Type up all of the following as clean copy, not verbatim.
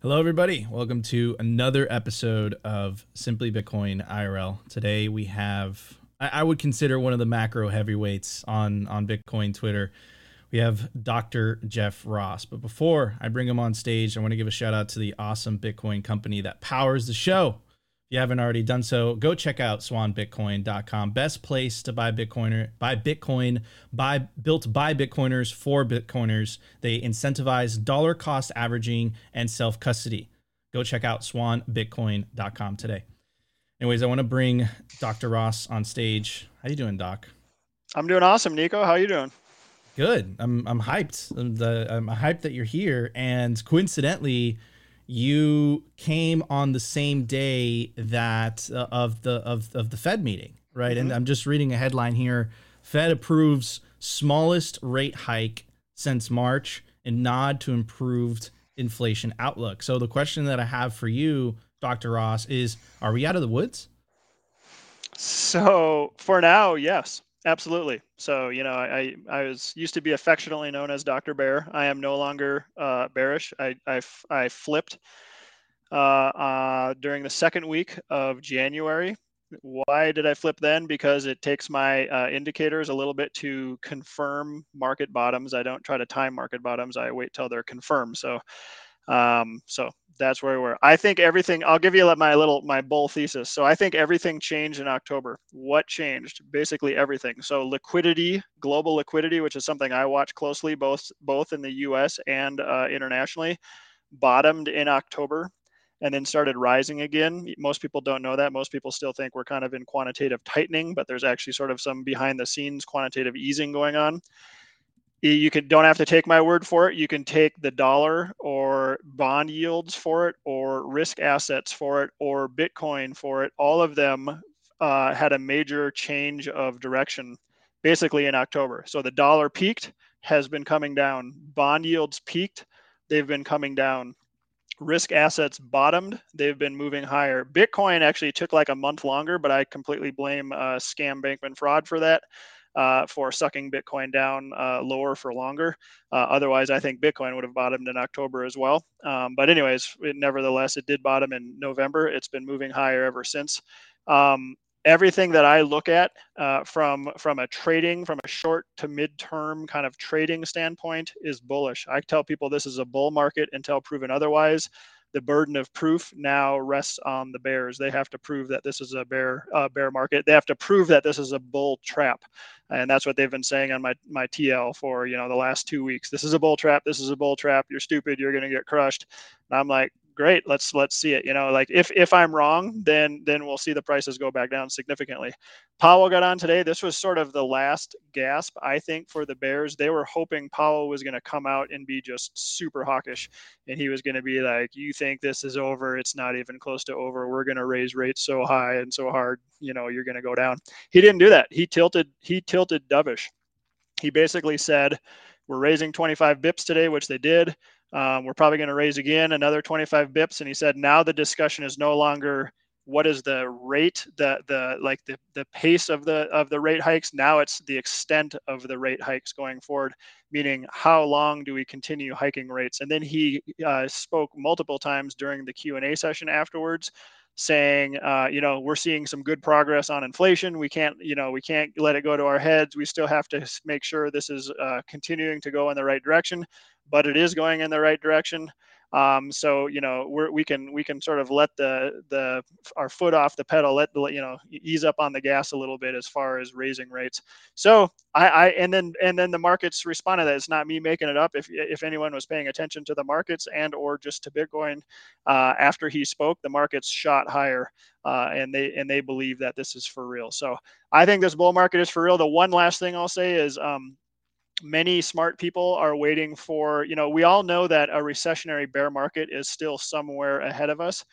Hello, everybody. Welcome to another episode of Simply Bitcoin IRL. Today we have, I would consider one of the macro heavyweights on Bitcoin Twitter. We have Dr. Jeff Ross. But before I bring him on stage, I want to give a shout out to the awesome Bitcoin company that powers the show. If you haven't already done so, go check out swanbitcoin.com. Best place to buy Bitcoin, built by Bitcoiners for Bitcoiners. They incentivize dollar cost averaging and self-custody. Go check out swanbitcoin.com today. Anyways, I want to bring Dr. Ross on stage. How you doing, Doc? I'm doing awesome, Nico. How you doing? Good. I'm hyped. I'm hyped that you're here. And coincidentally, you came on the same day that of the Fed meeting, right? Mm-hmm. And I'm just reading a headline here. Fed approves smallest rate hike since March and nod to improved inflation outlook. So the question that I have for you, Dr. Ross, is, are we out of the woods? So for now, yes. Absolutely. So, you know, I was used to be affectionately known as Dr. Bear. I am no longer bearish. I flipped during the second week of January. Why did I flip then? Because it takes my indicators a little bit to confirm market bottoms. I don't try to time market bottoms. I wait till they're confirmed. So, so that's where we were. I think everything, I'll give you my bull thesis. So I think everything changed in October. What changed? Basically everything. So liquidity, global liquidity, which is something I watch closely, both in the US and internationally, bottomed in October and then started rising again. Most people don't know that. Most people still think we're kind of in quantitative tightening, but there's actually sort of some behind the scenes quantitative easing going on. You don't have to take my word for it. You can take the dollar or bond yields for it or risk assets for it or Bitcoin for it. All of them had a major change of direction basically in October. So the dollar peaked, has been coming down. Bond yields peaked, they've been coming down. Risk assets bottomed, they've been moving higher. Bitcoin actually took like a month longer, but I completely blame Sam Bankman-Fried for that. For sucking Bitcoin down lower for longer. Otherwise, I think Bitcoin would have bottomed in October as well. But anyways, it did bottom in November. It's been moving higher ever since. Everything that I look at from a short to midterm kind of trading standpoint is bullish. I tell people this is a bull market until proven otherwise. The burden of proof now rests on the bears. They have to prove that this is a bear market. They have to prove that this is a bull trap. And that's what they've been saying on my TL for, you know, the last 2 weeks. This is a bull trap. This is a bull trap. You're stupid. You're going to get crushed. And I'm like, great, let's see it. You know, like if I'm wrong, then we'll see the prices go back down significantly. Powell got on today. This was sort of the last gasp, I think, for the bears. They were hoping Powell was going to come out and be just super hawkish. And he was going to be like, you think this is over? It's not even close to over. We're going to raise rates so high and so hard, you know, you're going to go down. He didn't do that. He tilted dovish. He basically said, we're raising 25 bips today, which they did. We're probably going to raise again another 25 bips. And he said, now the discussion is no longer what is the rate, the pace of the rate hikes. Now it's the extent of the rate hikes going forward, meaning how long do we continue hiking rates? And then he spoke multiple times during the Q&A session afterwards, saying, you know, we're seeing some good progress on inflation. We can't let it go to our heads. We still have to make sure this is continuing to go in the right direction, but it is going in the right direction. So, you know, we can sort of let our foot off the pedal, ease up on the gas a little bit as far as raising rates. So and then the markets responded to that. It's not me making it up. If anyone was paying attention to the markets and, or just to Bitcoin, after he spoke, the markets shot higher, and they believe that this is for real. So I think this bull market is for real. The one last thing I'll say is, many smart people are waiting for, you know, we all know that a recessionary bear market is still somewhere ahead of us.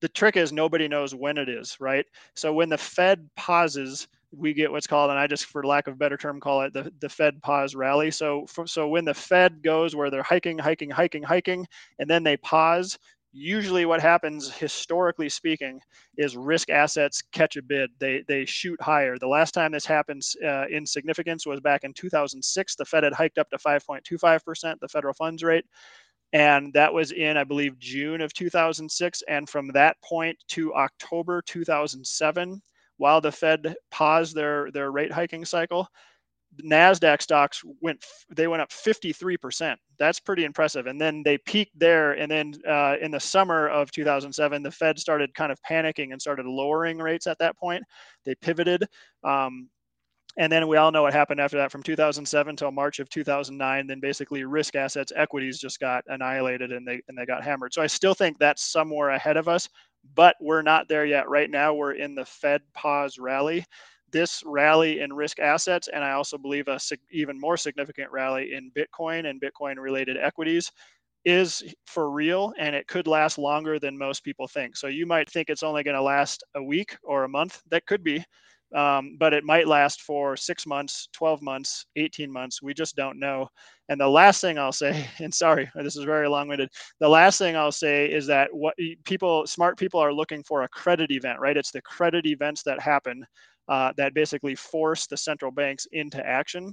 The trick is nobody knows when it is, right? So when the Fed pauses, we get what's called, and I just, for lack of a better term, call it the Fed pause rally. So when the Fed goes where they're hiking, and then they pause, usually what happens, historically speaking, is risk assets catch a bid. They shoot higher. The last time this happened in significance was back in 2006. The Fed had hiked up to 5.25%, the federal funds rate. And that was in, I believe, June of 2006. And from that point to October 2007, while the Fed paused their rate hiking cycle, NASDAQ stocks went up 53%. That's pretty impressive. And then they peaked there. And then in the summer of 2007, the Fed started kind of panicking and started lowering rates at that point. They pivoted. And then we all know what happened after that from 2007 till March of 2009. Then basically risk assets, equities just got annihilated and they got hammered. So I still think that's somewhere ahead of us, but we're not there yet. Right now we're in the Fed pause rally. This rally in risk assets, and I also believe a even more significant rally in Bitcoin and Bitcoin-related equities, is for real, and it could last longer than most people think. So you might think it's only going to last a week or a month. That could be. But it might last for 6 months, 12 months, 18 months. We just don't know. And the last thing I'll say, and sorry, this is very long-winded. The last thing I'll say is that smart people are looking for a credit event, right? It's the credit events that happen that basically force the central banks into action.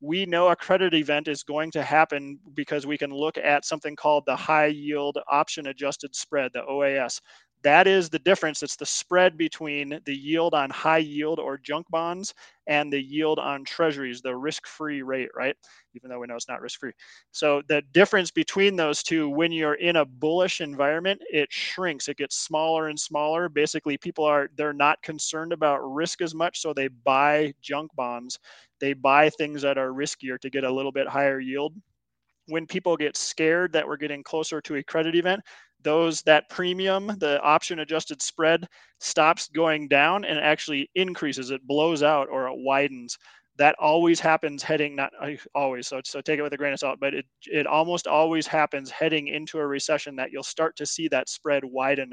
We know a credit event is going to happen because we can look at something called the high yield option adjusted spread, the OAS. That is the difference. It's the spread between the yield on high yield or junk bonds and the yield on treasuries, the risk-free rate, right? Even though we know it's not risk-free. So the difference between those two, when you're in a bullish environment, it shrinks. It gets smaller and smaller. Basically, they're not concerned about risk as much, so they buy junk bonds. They buy things that are riskier to get a little bit higher yield. When people get scared that we're getting closer to a credit event, that premium, the option adjusted spread, stops going down and actually increases. It blows out or it widens. That always happens not always, so take it with a grain of salt, but it almost always happens heading into a recession that you'll start to see that spread widen.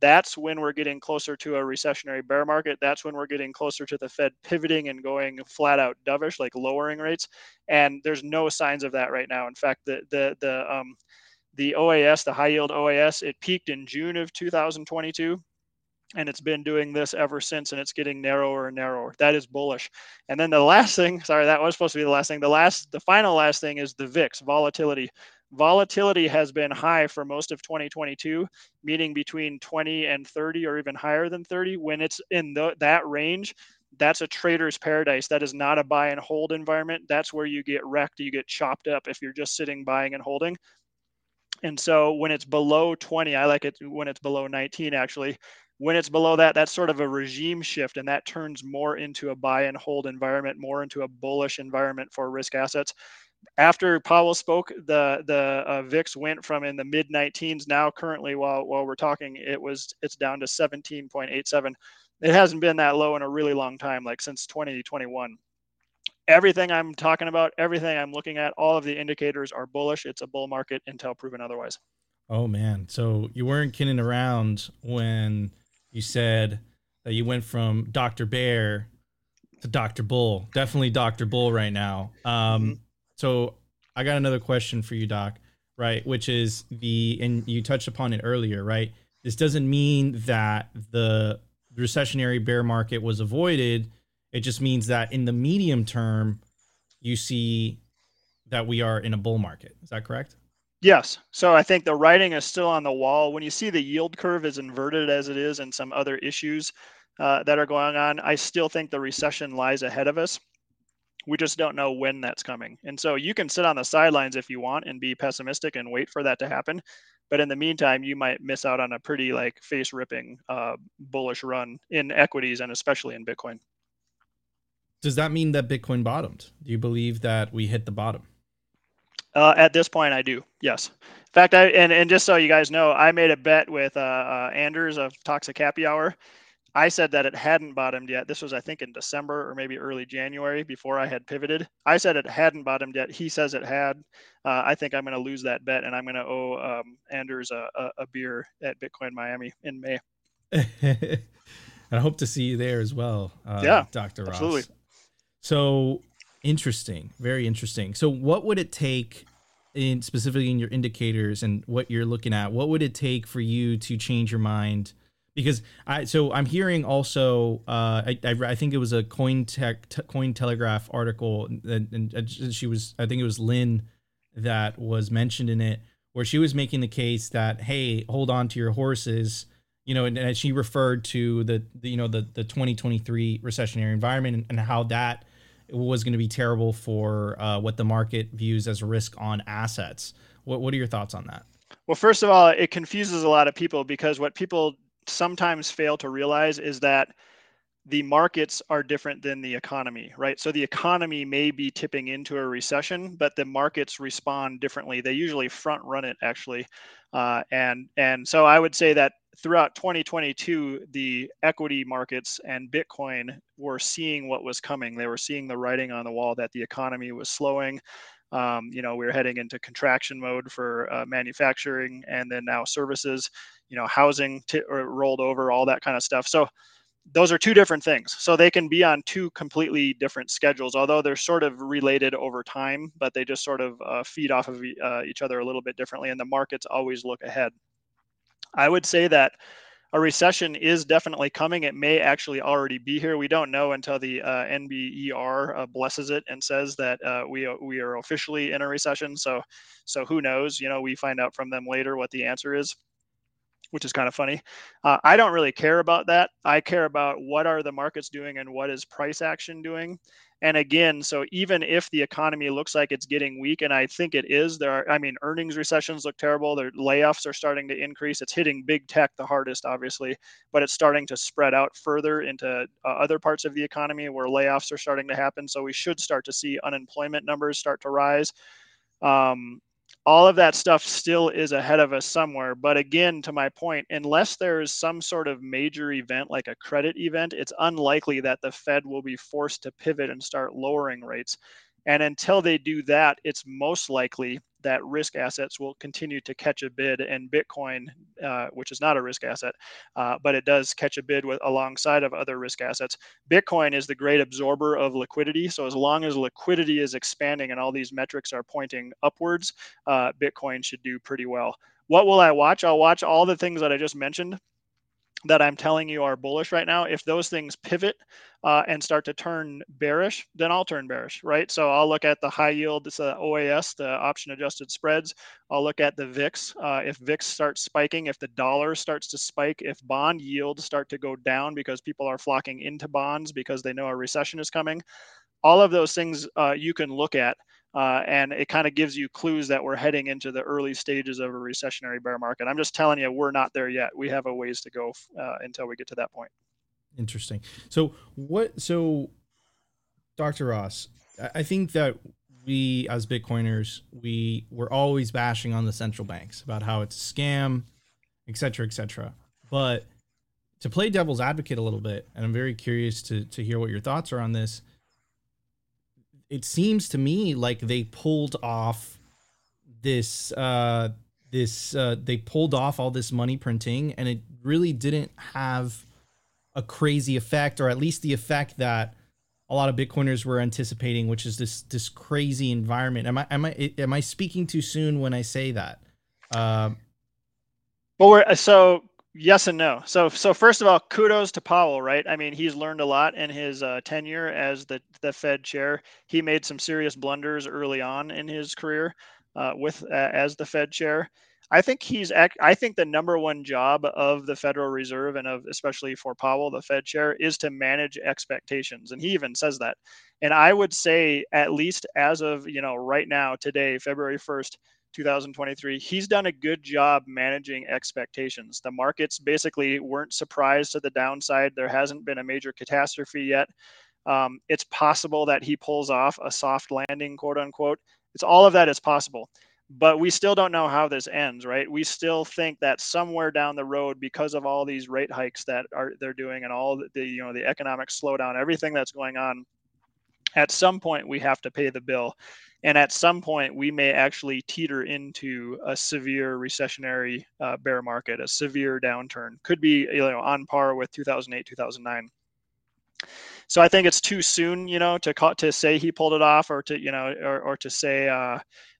That's when we're getting closer to a recessionary bear market. That's when we're getting closer to the Fed pivoting and going flat out dovish, like lowering rates. And there's no signs of that right now. In fact, the OAS, the high yield OAS, it peaked in June of 2022, and it's been doing this ever since, and it's getting narrower and narrower. That is bullish. And then the last thing, sorry, that was supposed to be the last thing. The final last thing is the VIX, volatility. Volatility has been high for most of 2022, meaning between 20 and 30 or even higher than 30. When it's in that range, that's a trader's paradise. That is not a buy and hold environment. That's where you get wrecked. You get chopped up if you're just sitting, buying and holding. And so when it's below 20, I like it when it's below 19, actually. When it's below that, that's sort of a regime shift, and that turns more into a buy and hold environment, more into a bullish environment for risk assets. After Powell spoke, the VIX went from in the mid 19s. Now currently, while we're talking, it's down to 17.87. It hasn't been that low in a really long time, like since 2021. Everything I'm talking about, everything I'm looking at, all of the indicators are bullish. It's a bull market until proven otherwise. Oh man! So you weren't kidding around when you said that you went from Dr. Bear to Dr. Bull. Definitely Dr. Bull right now. So I got another question for you, Doc, right? Which is and you touched upon it earlier, right? This doesn't mean that the recessionary bear market was avoided. It just means that in the medium term, you see that we are in a bull market. Is that correct? Yes. So I think the writing is still on the wall. When you see the yield curve is inverted as it is and some other issues that are going on, I still think the recession lies ahead of us. We just don't know when that's coming. And so you can sit on the sidelines if you want and be pessimistic and wait for that to happen. But in the meantime, you might miss out on a pretty face-ripping bullish run in equities and especially in Bitcoin. Does that mean that Bitcoin bottomed? Do you believe that we hit the bottom? At this point, I do. Yes. In fact, and just so you guys know, I made a bet with Anders of Toxic Happy Hour. I said that it hadn't bottomed yet. This was, I think, in December or maybe early January before I had pivoted. I said it hadn't bottomed yet. He says it had. I think I'm going to lose that bet, and I'm going to owe Anders a beer at Bitcoin Miami in May. And I hope to see you there as well, Dr. Ross. Absolutely. So interesting, very interesting. So what would it take, specifically in your indicators and what you're looking at, what would it take for you to change your mind? Because I'm hearing also, I think it was a Coin Telegraph article, and I think it was Lynn that was mentioned in it, where she was making the case that, hey, hold on to your horses, you know, and she referred to the 2023 recessionary environment and how that was going to be terrible for what the market views as risk on assets. What are your thoughts on that? Well, first of all, it confuses a lot of people, because what people sometimes fail to realize is that the markets are different than the economy, right? So the economy may be tipping into a recession, but the markets respond differently. They usually front run it, actually. And so I would say that throughout 2022, the equity markets and Bitcoin were seeing what was coming. They were seeing the writing on the wall that the economy was slowing. We're heading into contraction mode for manufacturing, and then now services, housing rolled over, all that kind of stuff. So those are two different things. So they can be on two completely different schedules, although they're sort of related over time, but they just sort of feed off of each other a little bit differently. And the markets always look ahead. I would say that a recession is definitely coming. It may actually already be here. We don't know until the NBER blesses it and says that we are officially in a recession. So who knows? We find out from them later what the answer is, which is kind of funny. I don't really care about that. I care about what are the markets doing and what is price action doing. And again, so even if the economy looks like it's getting weak, and I think it is, earnings recessions look terrible. Their layoffs are starting to increase. It's hitting big tech the hardest, obviously, but it's starting to spread out further into other parts of the economy where layoffs are starting to happen. So we should start to see unemployment numbers start to rise. All of that stuff still is ahead of us somewhere. But again, to my point, unless there is some sort of major event like a credit event, it's unlikely that the Fed will be forced to pivot and start lowering rates. And until they do that, it's most likely that risk assets will continue to catch a bid, and Bitcoin, which is not a risk asset, but it does catch a bid alongside of other risk assets. Bitcoin is the great absorber of liquidity. So as long as liquidity is expanding and all these metrics are pointing upwards, Bitcoin should do pretty well. What will I watch? I'll watch all the things that I just mentioned that I'm telling you are bullish right now. If those things pivot and start to turn bearish, then I'll turn bearish, right? So I'll look at the high yield, it's the OAS, the option adjusted spreads. I'll look at the VIX. If VIX starts spiking, if the dollar starts to spike, if bond yields start to go down because people are flocking into bonds because they know a recession is coming, all of those things you can look at. And it kind of gives you clues that we're heading into the early stages of a recessionary bear market. I'm just telling you, we're not there yet. We have a ways to go until we get to that point. Interesting. So Dr. Ross, I think that we as Bitcoiners, we were always bashing on the central banks about how it's a scam, et cetera, et cetera. But to play devil's advocate a little bit, and I'm very curious to hear what your thoughts are on this, it seems to me like they pulled off this, they pulled off all this money printing, and it really didn't have a crazy effect, or at least the effect that a lot of Bitcoiners were anticipating, which is this crazy environment. Am I speaking too soon when I say that? Yes and no. So first of all, kudos to Powell, right? I mean, he's learned a lot in his tenure as the Fed chair. He made some serious blunders early on in his career as the Fed chair. I think the number one job of the Federal Reserve, and of especially for Powell, the Fed chair, is to manage expectations, and he even says that. And I would say, at least as of right now, today, February 1st, 2023, he's done a good job managing expectations. The markets basically weren't surprised to the downside. There hasn't been a major catastrophe yet. It's possible that he pulls off a soft landing, quote unquote. It's all of that is possible, but we still don't know how this ends, right? We still think that somewhere down the road, because of all these rate hikes that they're doing and all the economic slowdown, everything that's going on, at some point we have to pay the bill. And at some point, we may actually teeter into a severe recessionary bear market, a severe downturn. Could be on par with 2008, 2009. So I think it's too soon, to say he pulled it off, or to or to say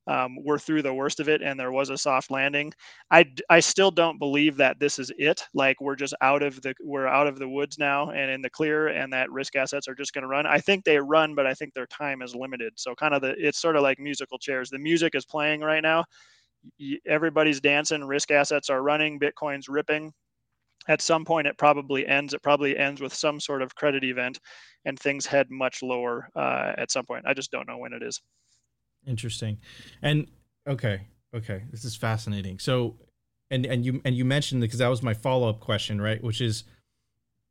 we're through the worst of it and there was a soft landing. I still don't believe that this is it. Like, we're just out of the woods now and in the clear, and that risk assets are just going to run. I think they run, but I think their time is limited. So it's sort of like musical chairs. The music is playing right now. everybody's dancing, risk assets are running, Bitcoin's ripping. At some point, it probably ends with some sort of credit event, and things head much lower at some point. I just don't know when it is. Interesting. And okay, this is fascinating. So, and you mentioned, because that was my follow-up question, right? Which is,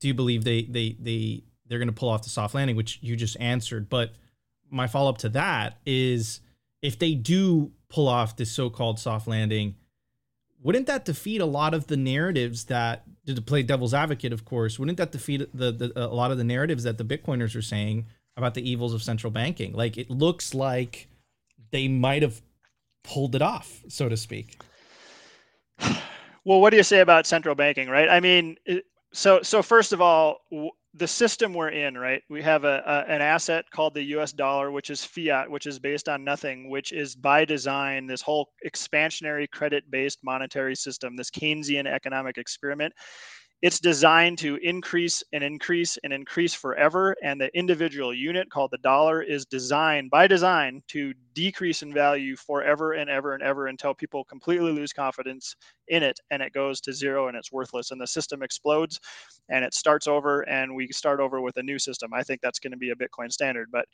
do you believe they're going to pull off the soft landing, which you just answered? But my follow-up to that is, if they do pull off this so-called soft landing, wouldn't that defeat a lot of the narratives that, to play devil's advocate, of course, wouldn't that defeat a lot of the narratives that the Bitcoiners are saying about the evils of central banking? Like, it looks like they might have pulled it off, so to speak. Well, what do you say about central banking, right? I mean, so first of all, the system we're in, right? We have an asset called the U.S. dollar, which is fiat, which is based on nothing, which is by design this whole expansionary credit-based monetary system, this Keynesian economic experiment. It's designed to increase and increase and increase forever, and the individual unit called the dollar is designed by design to decrease in value forever and ever and ever until people completely lose confidence in it, and it goes to zero and it's worthless, and the system explodes and it starts over, and we start over with a new system. I think that's going to be a Bitcoin standard, but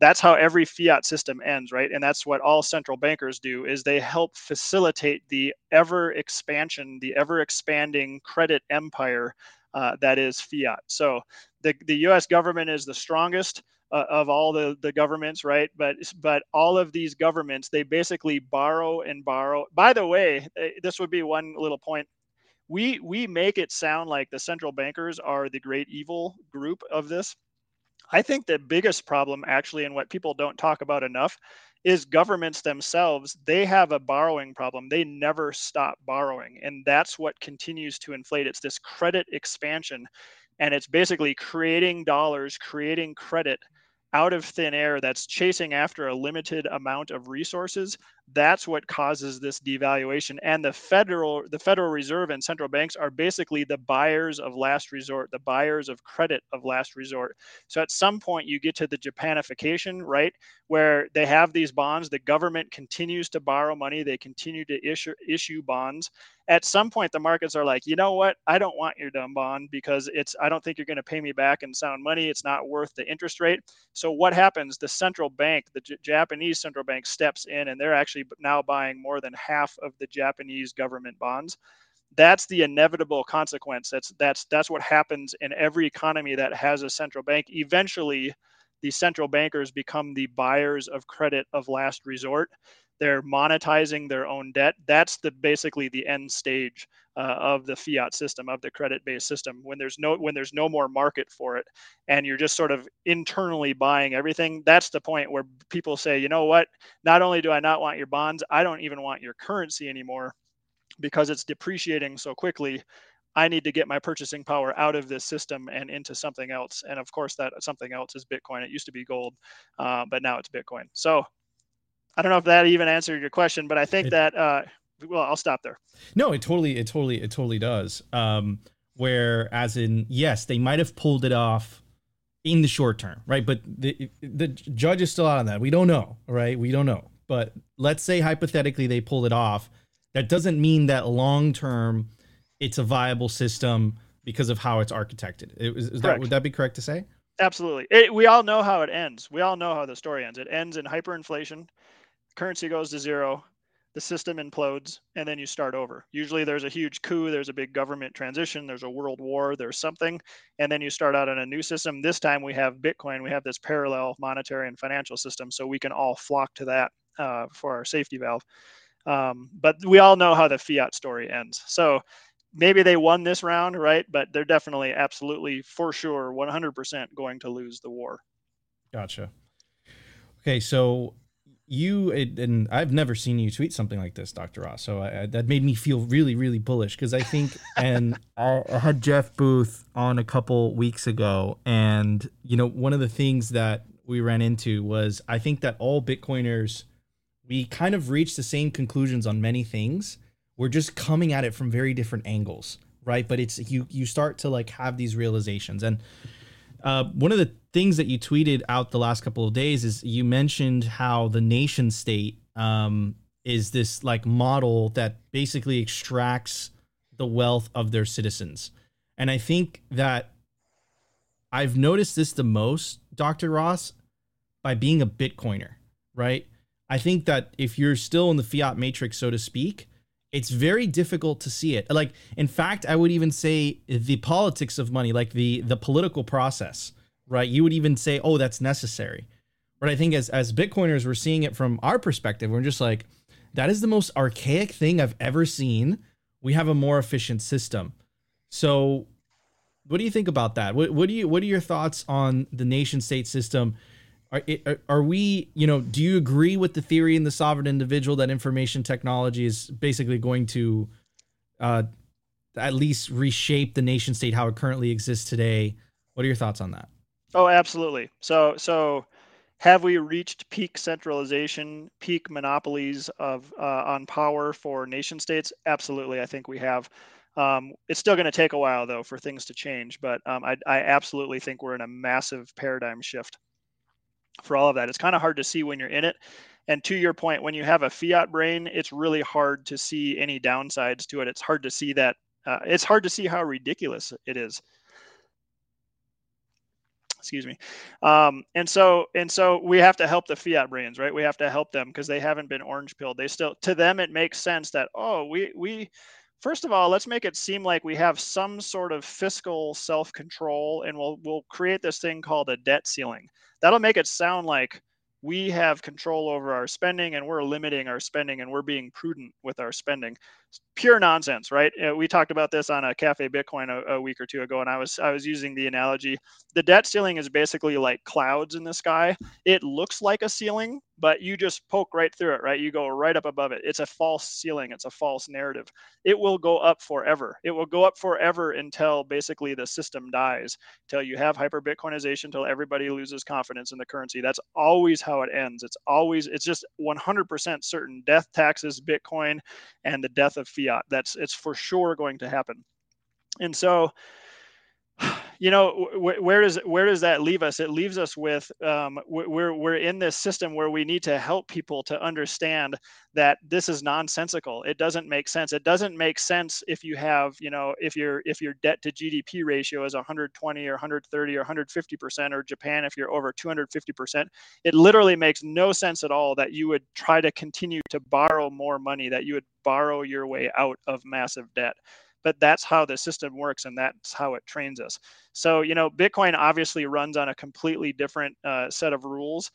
that's how every fiat system ends, right? And that's what all central bankers do, is they help facilitate the ever expansion, the ever expanding credit empire that is fiat. So the US government is the strongest of all the governments, right? But all of these governments, they basically borrow and borrow. By the way, this would be one little point. We make it sound like the central bankers are the great evil group of this. I think the biggest problem, actually, and what people don't talk about enough, is governments themselves. They have a borrowing problem. They never stop borrowing, and that's what continues to inflate. It's this credit expansion, and it's basically creating dollars, creating credit out of thin air that's chasing after a limited amount of resources. That's what causes this devaluation. And the Federal Reserve and central banks are basically the buyers of last resort, the buyers of credit of last resort. So at some point you get to the Japanification, right? Where they have these bonds, the government continues to borrow money, they continue to issue bonds. At some point the markets are like, you know what? I don't want your dumb bond because I don't think you're going to pay me back in sound money. It's not worth the interest rate. So what happens? The central bank, the Japanese central bank, steps in, and they're actually now buying more than half of the Japanese government bonds. That's the inevitable consequence. That's what happens in every economy that has a central bank. Eventually, the central bankers become the buyers of credit of last resort. They're monetizing their own debt. That's basically the end stage of the fiat system, of the credit-based system, when there's no more market for it, and you're just sort of internally buying everything. That's the point where people say, you know what? Not only do I not want your bonds, I don't even want your currency anymore because it's depreciating so quickly. I need to get my purchasing power out of this system and into something else. And of course, that something else is Bitcoin. It used to be gold, but now it's Bitcoin. So I don't know if that even answered your question, but I think well, I'll stop there. No, it totally does. Where, as in, yes, they might have pulled it off in the short term, right? But the judge is still out on that. We don't know, right? We don't know. But let's say hypothetically they pulled it off. That doesn't mean that long term it's a viable system because of how it's architected. Would that be correct to say? Absolutely. We all know how it ends. We all know how the story ends. It ends in hyperinflation. Currency goes to zero, the system implodes, and then you start over. Usually there's a huge coup, there's a big government transition, there's a world war, there's something, and then you start out on a new system. This time we have Bitcoin, we have this parallel monetary and financial system, so we can all flock to that for our safety valve. But we all know how the fiat story ends. So maybe they won this round, right? But they're definitely, absolutely, for sure, 100% going to lose the war. Gotcha. Okay, so and I've never seen you tweet something like this, Dr. Ross. So that made me feel really, really bullish, because I think, and I had Jeff Booth on a couple weeks ago. And, you know, one of the things that we ran into was, I think that all Bitcoiners, we kind of reached the same conclusions on many things. We're just coming at it from very different angles, right? But it's, you start to like have these realizations. And one of the things that you tweeted out the last couple of days is you mentioned how the nation state is this like model that basically extracts the wealth of their citizens. And I think that I've noticed this the most, Dr. Ross, by being a Bitcoiner, right? I think that if you're still in the fiat matrix, so to speak, it's very difficult to see it. Like, in fact, I would even say the politics of money, like the political process, right? You would even say, oh, that's necessary. But I think as Bitcoiners, we're seeing it from our perspective. We're just like, that is the most archaic thing I've ever seen. We have a more efficient system. So what do you think about that? What are your thoughts on the nation state system? Are we, you know, do you agree with the theory in The Sovereign Individual that information technology is basically going to at least reshape the nation state, how it currently exists today? What are your thoughts on that? Oh, absolutely. So have we reached peak centralization, peak monopolies of on power for nation states? Absolutely. I think we have. It's still going to take a while, though, for things to change. But I absolutely think we're in a massive paradigm shift for all of that. It's kind of hard to see when you're in it. And to your point, when you have a fiat brain, it's really hard to see any downsides to it. It's hard to see that. It's hard to see how ridiculous it is. Excuse me. And so we have to help the fiat brains, right? We have to help them because they haven't been orange pilled. They still, to them, it makes sense that, oh, we first of all, let's make it seem like we have some sort of fiscal self-control, and we'll create this thing called a debt ceiling. That'll make it sound like we have control over our spending and we're limiting our spending and we're being prudent with our spending. It's pure nonsense, right? We talked about this on a Cafe Bitcoin a week or two ago, and I was using the analogy. The debt ceiling is basically like clouds in the sky. It looks like a ceiling, but you just poke right through it, right? You go right up above it. It's a false ceiling. It's a false narrative. It will go up forever. It will go up forever until basically the system dies, until you have hyper-Bitcoinization, until everybody loses confidence in the currency. That's always how it ends. It's just 100% certain. Death taxes Bitcoin and the death of fiat. It's for sure going to happen. And so, you know, where does that leave us? It leaves us with we're in this system where we need to help people to understand that this is nonsensical. It doesn't make sense. It doesn't make sense if you have, you know, if your debt to GDP ratio is 120 or 130 or 150%, or Japan if you're over 250%. It literally makes no sense at all that you would try to continue to borrow more money, that you would borrow your way out of massive debt. But that's how the system works, and that's how it trains us. So, you know, Bitcoin obviously runs on a completely different set of rules.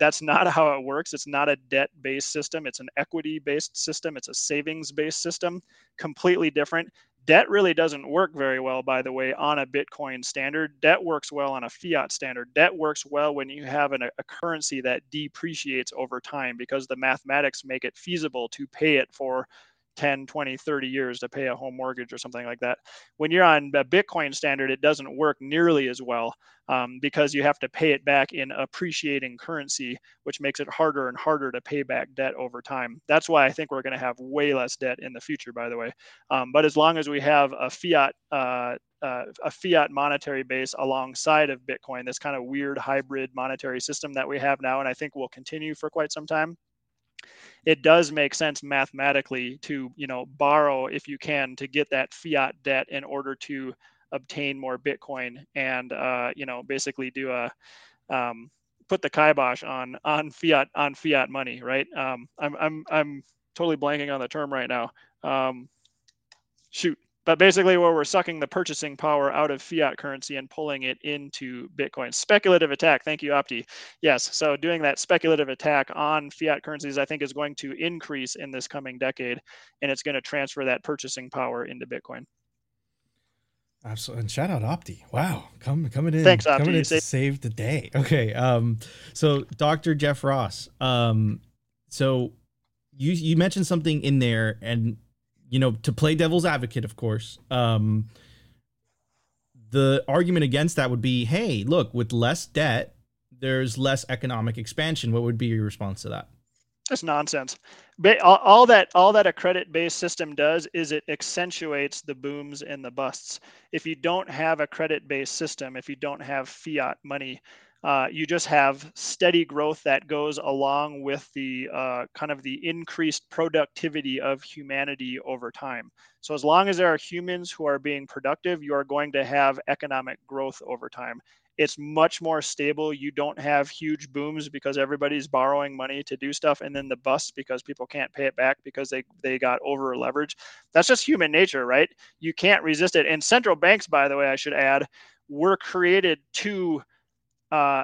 That's not how it works. It's not a debt-based system. It's an equity-based system. It's a savings-based system, completely different. Debt really doesn't work very well, by the way, on a Bitcoin standard. Debt works well on a fiat standard. Debt works well when you have a currency that depreciates over time because the mathematics make it feasible to pay it for 10, 20, 30 years to pay a home mortgage or something like that. When you're on a Bitcoin standard, it doesn't work nearly as well because you have to pay it back in appreciating currency, which makes it harder and harder to pay back debt over time. That's why I think we're going to have way less debt in the future, by the way. But as long as we have a fiat monetary base alongside of Bitcoin, this kind of weird hybrid monetary system that we have now, and I think will continue for quite some time, it does make sense mathematically to, you know, borrow if you can to get that fiat debt in order to obtain more Bitcoin and, you know, basically do put the kibosh on fiat money, right? I'm totally blanking on the term right now. But basically where we're sucking the purchasing power out of fiat currency and pulling it into Bitcoin. Speculative attack. Thank you, Opti. Yes. So doing that speculative attack on fiat currencies, I think, is going to increase in this coming decade, and it's going to transfer that purchasing power into Bitcoin. Absolutely. And shout out Opti. Wow. Coming in. Thanks, Opti. Coming in to save the day. Okay. So Dr. Jeff Ross, so you mentioned something in there, and you know, to play devil's advocate, of course, the argument against that would be, hey, look, with less debt, there's less economic expansion. What would be your response to that? That's nonsense. But all that a credit-based system does is it accentuates the booms and the busts. If you don't have a credit-based system, if you don't have fiat money, You just have steady growth that goes along with the kind of the increased productivity of humanity over time. So as long as there are humans who are being productive, you are going to have economic growth over time. It's much more stable. You don't have huge booms because everybody's borrowing money to do stuff and then the bust because people can't pay it back because they got over leveraged. That's just human nature, right? You can't resist it. And central banks, by the way, I should add, were created to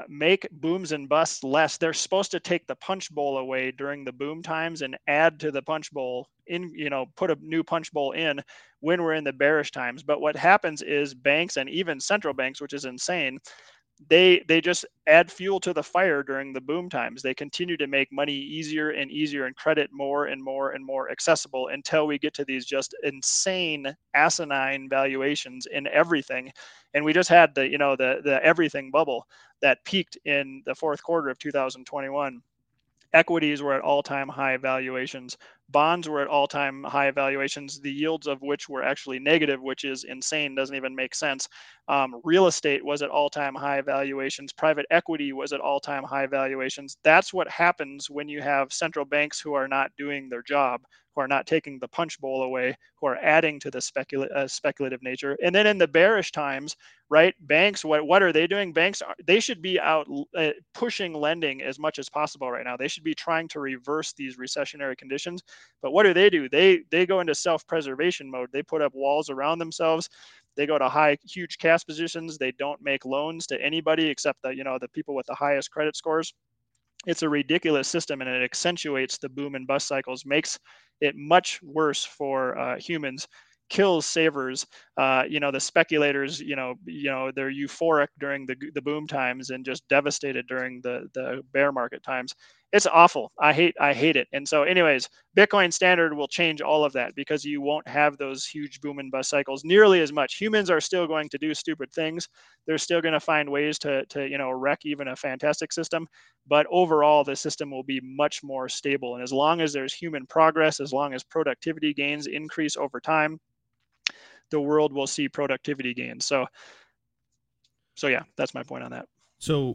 make booms and busts less. They're supposed to take the punch bowl away during the boom times and add to the punch bowl, in, you know, put a new punch bowl in when we're in the bearish times. But what happens is banks and even central banks, which is insane, they just add fuel to the fire during the boom times. They continue to make money easier and easier and credit more and more and more accessible until we get to these just insane, asinine valuations in everything. And we just had the, you know, the everything bubble that peaked in the fourth quarter of 2021. Equities were at all-time high valuations. Bonds were at all-time high valuations, the yields of which were actually negative, which is insane, doesn't even make sense. Real estate was at all-time high valuations. Private equity was at all-time high valuations. That's what happens when you have central banks who are not doing their job, who are not taking the punch bowl away, who are adding to the speculative nature. And then in the bearish times, right, banks, what are they doing? Banks, they should be out pushing lending as much as possible right now. They should be trying to reverse these recessionary conditions. But what do? They go into self-preservation mode. They put up walls around themselves. They go to huge cash positions. They don't make loans to anybody except the, you know, the people with the highest credit scores. It's a ridiculous system, and it accentuates the boom and bust cycles, makes it much worse for humans, kills savers. The speculators, they're euphoric during the boom times and just devastated during the bear market times. It's awful. I hate it. And so anyways, Bitcoin standard will change all of that because you won't have those huge boom and bust cycles nearly as much. Humans are still going to do stupid things. They're still going to find ways to wreck even a fantastic system. But overall, the system will be much more stable. And as long as there's human progress, as long as productivity gains increase over time, the world will see productivity gains. So yeah, that's my point on that. So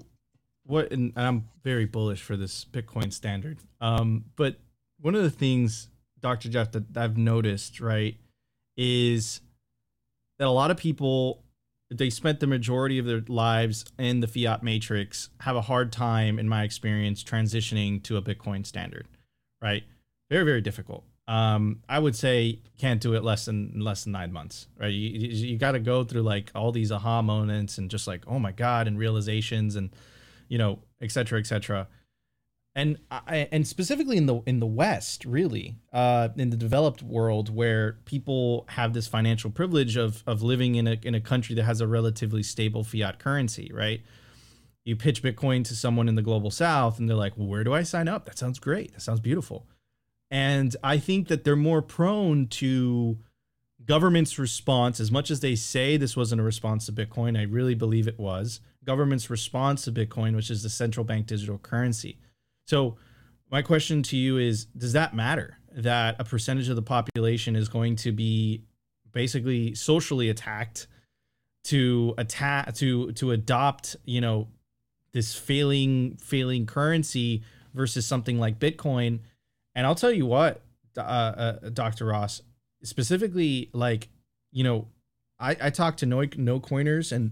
and I'm very bullish for this Bitcoin standard. But one of the things, Dr. Jeff, that I've noticed, right, is that a lot of people, they spent the majority of their lives in the fiat matrix, have a hard time, in my experience, transitioning to a Bitcoin standard, right? Very, very difficult. I would say can't do it less than 9 months, right? You got to go through like all these aha moments and just like, oh my God, and realizations and, et cetera, et cetera. And specifically in the West, really, in the developed world where people have this financial privilege of living in a country that has a relatively stable fiat currency, right? You pitch Bitcoin to someone in the global South and they're like, well, where do I sign up? That sounds great. That sounds beautiful. And I think that they're more prone to government's response, as much as they say this wasn't a response to Bitcoin, I really believe it was. Government's response to Bitcoin, which is the central bank digital currency. So my question to you is, does that matter that a percentage of the population is going to be basically socially attacked to adopt, this failing currency versus something like Bitcoin? And I'll tell you what, Dr. Ross, specifically, I talk to no coiners and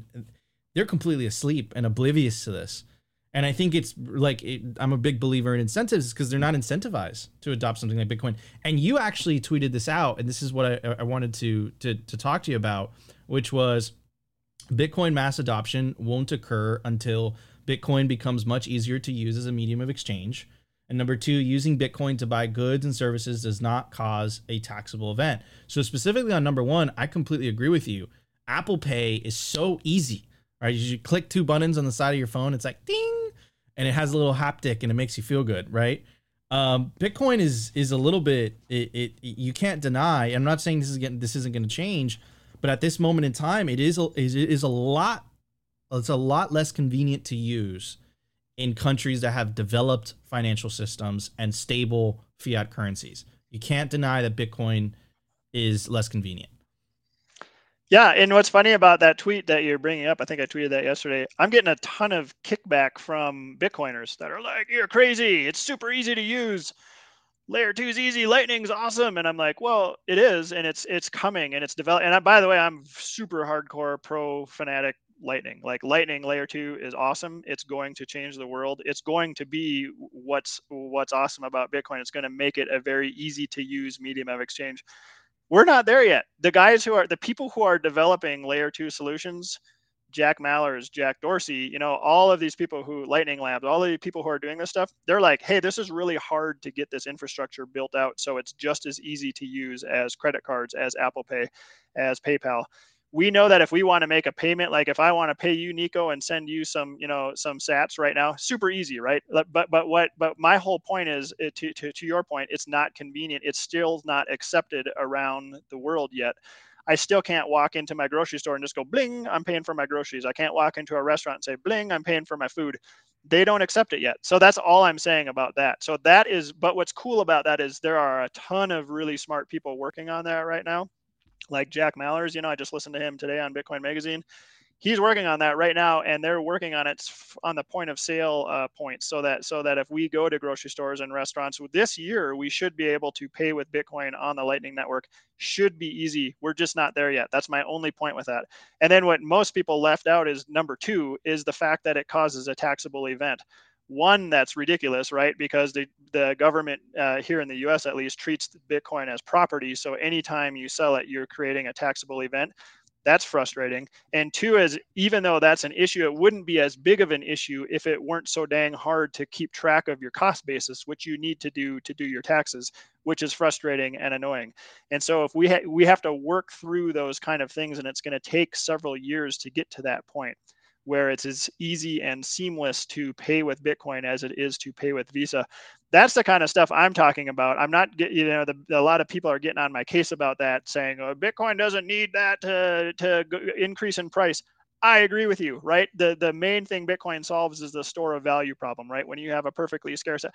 they're completely asleep and oblivious to this. And I think it's I'm a big believer in incentives because they're not incentivized to adopt something like Bitcoin. And you actually tweeted this out, and this is what I wanted to talk to you about, which was Bitcoin mass adoption won't occur until Bitcoin becomes much easier to use as a medium of exchange. And number two, using Bitcoin to buy goods and services does not cause a taxable event. So specifically on number one, I completely agree with you. Apple Pay is so easy. Right? You click two buttons on the side of your phone. It's like ding, and it has a little haptic, and it makes you feel good, right? Bitcoin is a little bit. It you can't deny. I'm not saying this isn't going to change, but at this moment in time, it is a lot. It's a lot less convenient to use in countries that have developed financial systems and stable fiat currencies. You can't deny that Bitcoin is less convenient. Yeah, and what's funny about that tweet that you're bringing up, I think I tweeted that yesterday, I'm getting a ton of kickback from Bitcoiners that are like, you're crazy, it's super easy to use. Layer 2 is easy, Lightning's awesome. And I'm like, well, it is, and it's coming, and it's developed. And I, by the way, I'm super hardcore pro fanatic Lightning. Like Lightning Layer 2 is awesome. It's going to change the world. It's going to be what's awesome about Bitcoin. It's going to make it a very easy to use medium of exchange. We're not there yet. The guys who are, the people who are developing Layer 2 solutions, Jack Mallers, Jack Dorsey, you know, all of these people who, Lightning Labs, all of the people who are doing this stuff, they're like, hey, this is really hard to get this infrastructure built out so it's just as easy to use as credit cards, as Apple Pay, as PayPal. We know that if we want to make a payment, like if I want to pay you, Nico, and send you some, you know, some sats right now, super easy, right? But my whole point is, to your point, it's not convenient. It's still not accepted around the world yet. I still can't walk into my grocery store and just go, bling, I'm paying for my groceries. I can't walk into a restaurant and say, bling, I'm paying for my food. They don't accept it yet. So that's all I'm saying about that. So that is, but what's cool about that is there are a ton of really smart people working on that right now. Like Jack Mallers, you know, I just listened to him today on Bitcoin Magazine. He's working on that right now, and they're working on it on the point of sale points, so that if we go to grocery stores and restaurants this year, we should be able to pay with Bitcoin on the Lightning Network. Should be easy. We're just not there yet. That's my only point with that. And then what most people left out is number two is the fact that it causes a taxable event. One, that's ridiculous, right? Because the government here in the U.S. at least treats Bitcoin as property. So anytime you sell it, you're creating a taxable event. That's frustrating. And two is, even though that's an issue, it wouldn't be as big of an issue if it weren't so dang hard to keep track of your cost basis, which you need to do your taxes, which is frustrating and annoying. And so if we have to work through those kind of things, and it's going to take several years to get to that point where it's as easy and seamless to pay with Bitcoin as it is to pay with Visa. That's the kind of stuff I'm talking about. I'm not, you know, a lot of people are getting on my case about that, saying, oh, Bitcoin doesn't need that to increase in price. I agree with you, right? The main thing Bitcoin solves is the store of value problem, right? When you have a perfectly scarce,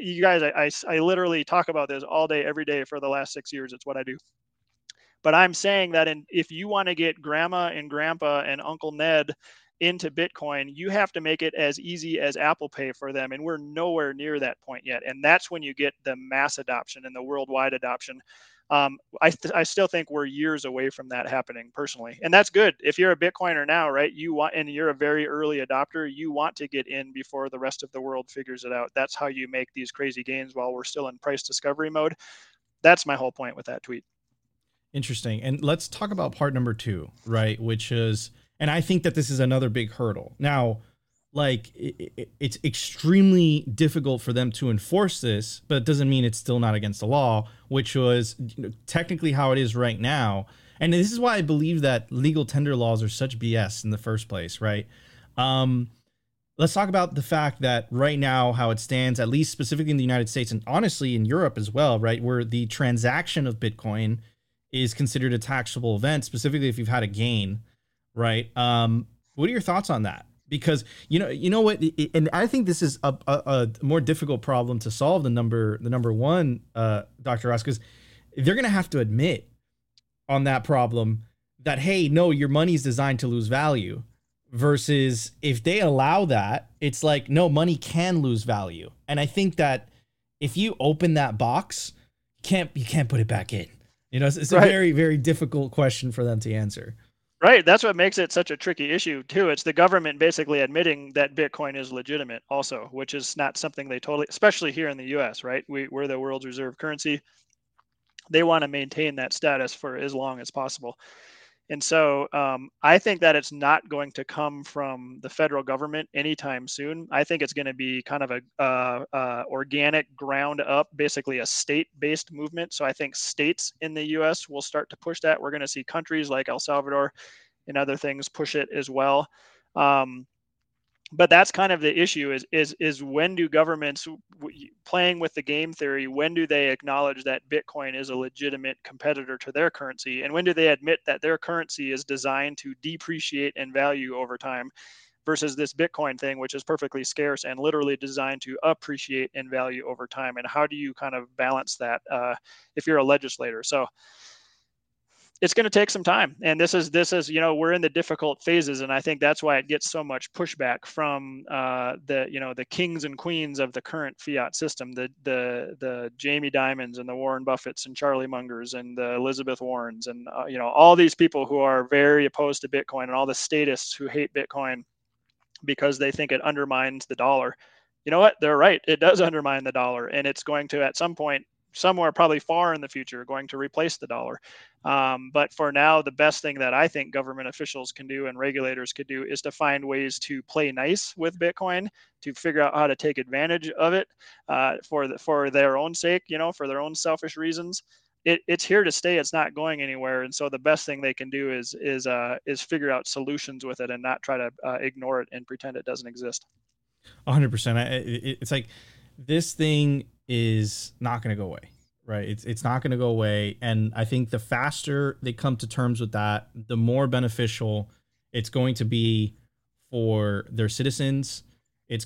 you guys, I literally talk about this all day, every day for the last 6 years. It's what I do. But I'm saying that if you want to get grandma and grandpa and Uncle Ned into Bitcoin, you have to make it as easy as Apple Pay for them. And we're nowhere near that point yet. And that's when you get the mass adoption and the worldwide adoption. I still think we're years away from that happening personally. And that's good. If you're a Bitcoiner now, right, and you're a very early adopter, you want to get in before the rest of the world figures it out. That's how you make these crazy gains while we're still in price discovery mode. That's my whole point with that tweet. Interesting. And let's talk about part number two, right? Which is, and I think that this is another big hurdle. Now, like, it's extremely difficult for them to enforce this, but it doesn't mean it's still not against the law, which was technically how it is right now. And this is why I believe that legal tender laws are such BS in the first place, right? Let's talk about the fact that right now, how it stands, at least specifically in the United States and honestly in Europe as well, right, where the transaction of Bitcoin is considered a taxable event, specifically if you've had a gain. Right. What are your thoughts on that? Because, you know what, and I think this is a more difficult problem to solve than the number one, Dr. Ross, because they're going to have to admit on that problem that, hey, no, your money is designed to lose value, versus if they allow that, it's like, no, money can lose value. And I think that if you open that box, you can't put it back in. You know, it's right. A very, very difficult question for them to answer. Right. That's what makes it such a tricky issue, too. It's the government basically admitting that Bitcoin is legitimate also, which is not something they totally, especially here in the U.S., right? We're the world's reserve currency. They want to maintain that status for as long as possible. And so I think that it's not going to come from the federal government anytime soon. I think it's going to be kind of a organic ground up, basically a state-based movement. So I think states in the U.S. will start to push that. We're going to see countries like El Salvador and other things push it as well. But that's kind of the issue is when do governments, playing with the game theory, when do they acknowledge that Bitcoin is a legitimate competitor to their currency? And when do they admit that their currency is designed to depreciate in value over time versus this Bitcoin thing, which is perfectly scarce and literally designed to appreciate in value over time? And how do you kind of balance that if you're a legislator? So it's going to take some time. And this is, you know, we're in the difficult phases. And I think that's why it gets so much pushback from the kings and queens of the current fiat system, the Jamie Dimons and the Warren Buffetts and Charlie Mungers and the Elizabeth Warrens and, all these people who are very opposed to Bitcoin and all the statists who hate Bitcoin because they think it undermines the dollar. You know what? They're right. It does undermine the dollar, and it's going to, at some point, somewhere probably far in the future, going to replace the dollar. But for now, the best thing that I think government officials can do and regulators could do is to find ways to play nice with Bitcoin, to figure out how to take advantage of it for their own sake, for their own selfish reasons. It's here to stay. It's not going anywhere. And so the best thing they can do is figure out solutions with it and not try to ignore it and pretend it doesn't exist. 100%. It's like this thing is not going to go away, right? It's not going to go away. And I think the faster they come to terms with that, the more beneficial it's going to be for their citizens. The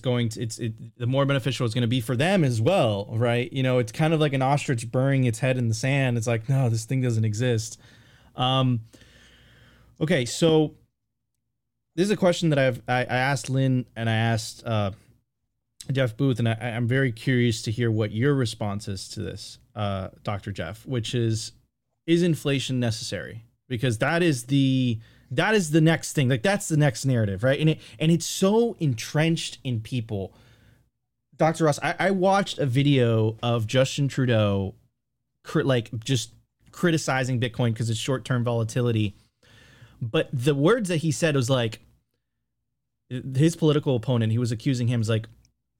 more beneficial it's going to be for them as well, right? It's kind of like an ostrich burying its head in the sand. It's like, no, this thing doesn't exist. Okay, so this is a question that I asked Lynn and I asked Jeff Booth, and I'm very curious to hear what your response is to this, Dr. Jeff, which is inflation necessary? Because that is the next thing. Like, that's the next narrative, right? And it's so entrenched in people. Dr. Ross, I watched a video of Justin Trudeau, just criticizing Bitcoin because it's short-term volatility. But the words that he said was like, his political opponent, he was accusing him, is like,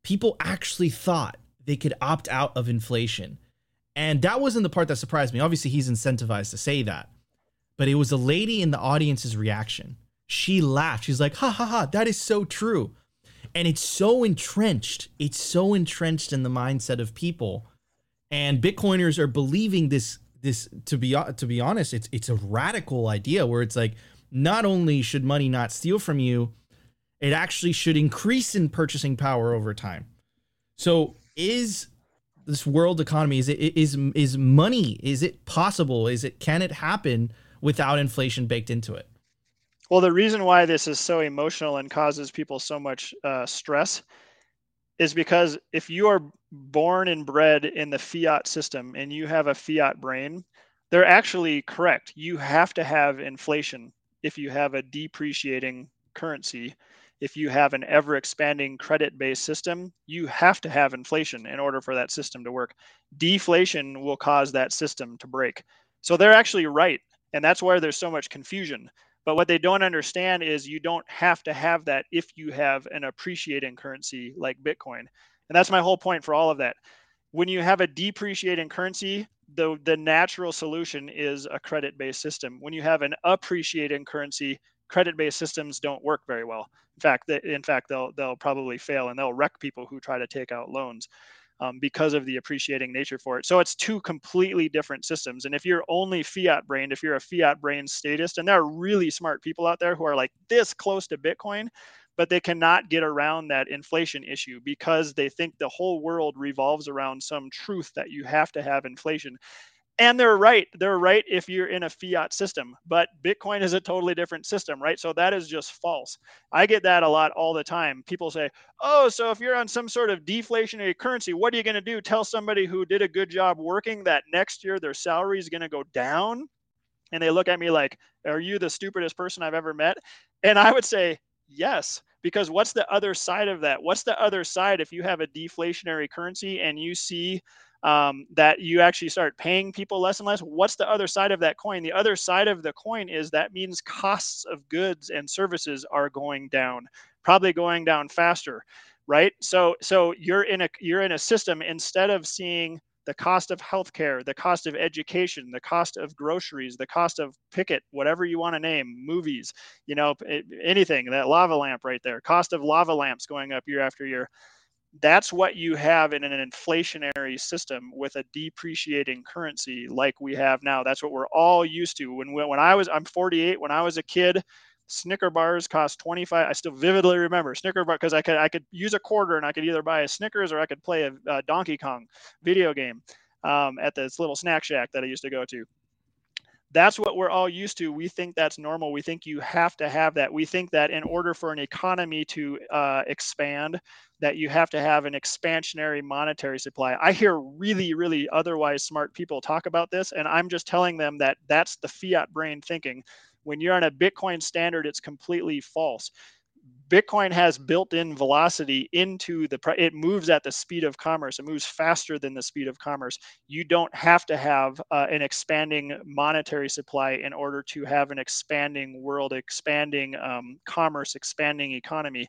people actually thought they could opt out of inflation. And that wasn't the part that surprised me. Obviously, he's incentivized to say that. But it was a lady in the audience's reaction. She laughed. She's like, ha, ha, ha, that is so true. And it's so entrenched. It's so entrenched in the mindset of people. And Bitcoiners are believing this to be honest, it's a radical idea where it's like, not only should money not steal from you, it actually should increase in purchasing power over time. So is this world economy, is money, is it possible? Can it happen without inflation baked into it? Well, the reason why this is so emotional and causes people so much stress is because if you are born and bred in the fiat system and you have a fiat brain, they're actually correct. You have to have inflation if you have a depreciating currency. If you have an ever-expanding credit-based system, you have to have inflation in order for that system to work. Deflation will cause that system to break. So they're actually right, and that's why there's so much confusion. But what they don't understand is you don't have to have that if you have an appreciating currency like Bitcoin. And that's my whole point for all of that. When you have a depreciating currency, the natural solution is a credit-based system. When you have an appreciating currency, credit-based systems don't work very well. In fact, they'll probably fail, and they'll wreck people who try to take out loans because of the appreciating nature for it. So it's two completely different systems. And if you're only fiat-brained, if you're a fiat-brained statist, and there are really smart people out there who are like this close to Bitcoin, but they cannot get around that inflation issue because they think the whole world revolves around some truth that you have to have inflation. And they're right. They're right if you're in a fiat system, but Bitcoin is a totally different system, right? So that is just false. I get that a lot all the time. People say, oh, so if you're on some sort of deflationary currency, what are you going to do? Tell somebody who did a good job working that next year their salary is going to go down? And they look at me like, are you the stupidest person I've ever met? And I would say, yes. Because what's the other side of that? What's the other side if you have a deflationary currency and you see that you actually start paying people less and less? What's the other side of that coin? The other side of the coin is that means costs of goods and services are going down, probably going down faster, right? So you're in a system, instead of seeing the cost of healthcare, the cost of education, the cost of groceries, the cost of picket, whatever you want to name, movies, anything, that lava lamp right there, cost of lava lamps going up year after year. That's what you have in an inflationary system with a depreciating currency like we have now. That's what we're all used to. I'm 48. When I was a kid, Snicker bars cost 25. I still vividly remember Snicker bar, because I could use a quarter and I could either buy a Snickers or I could play a Donkey Kong video game at this little snack shack that I used to go to. That's what we're all used to. We think that's normal. We think you have to have that. We think that in order for an economy to expand, that you have to have an expansionary monetary supply. I hear really, really otherwise smart people talk about this, and I'm just telling them that that's the fiat brain thinking. When you're on a Bitcoin standard, it's completely false. Bitcoin has built-in velocity into the price. It moves at the speed of commerce. It moves faster than the speed of commerce. You don't have to have an expanding monetary supply in order to have an expanding world, expanding commerce, expanding economy.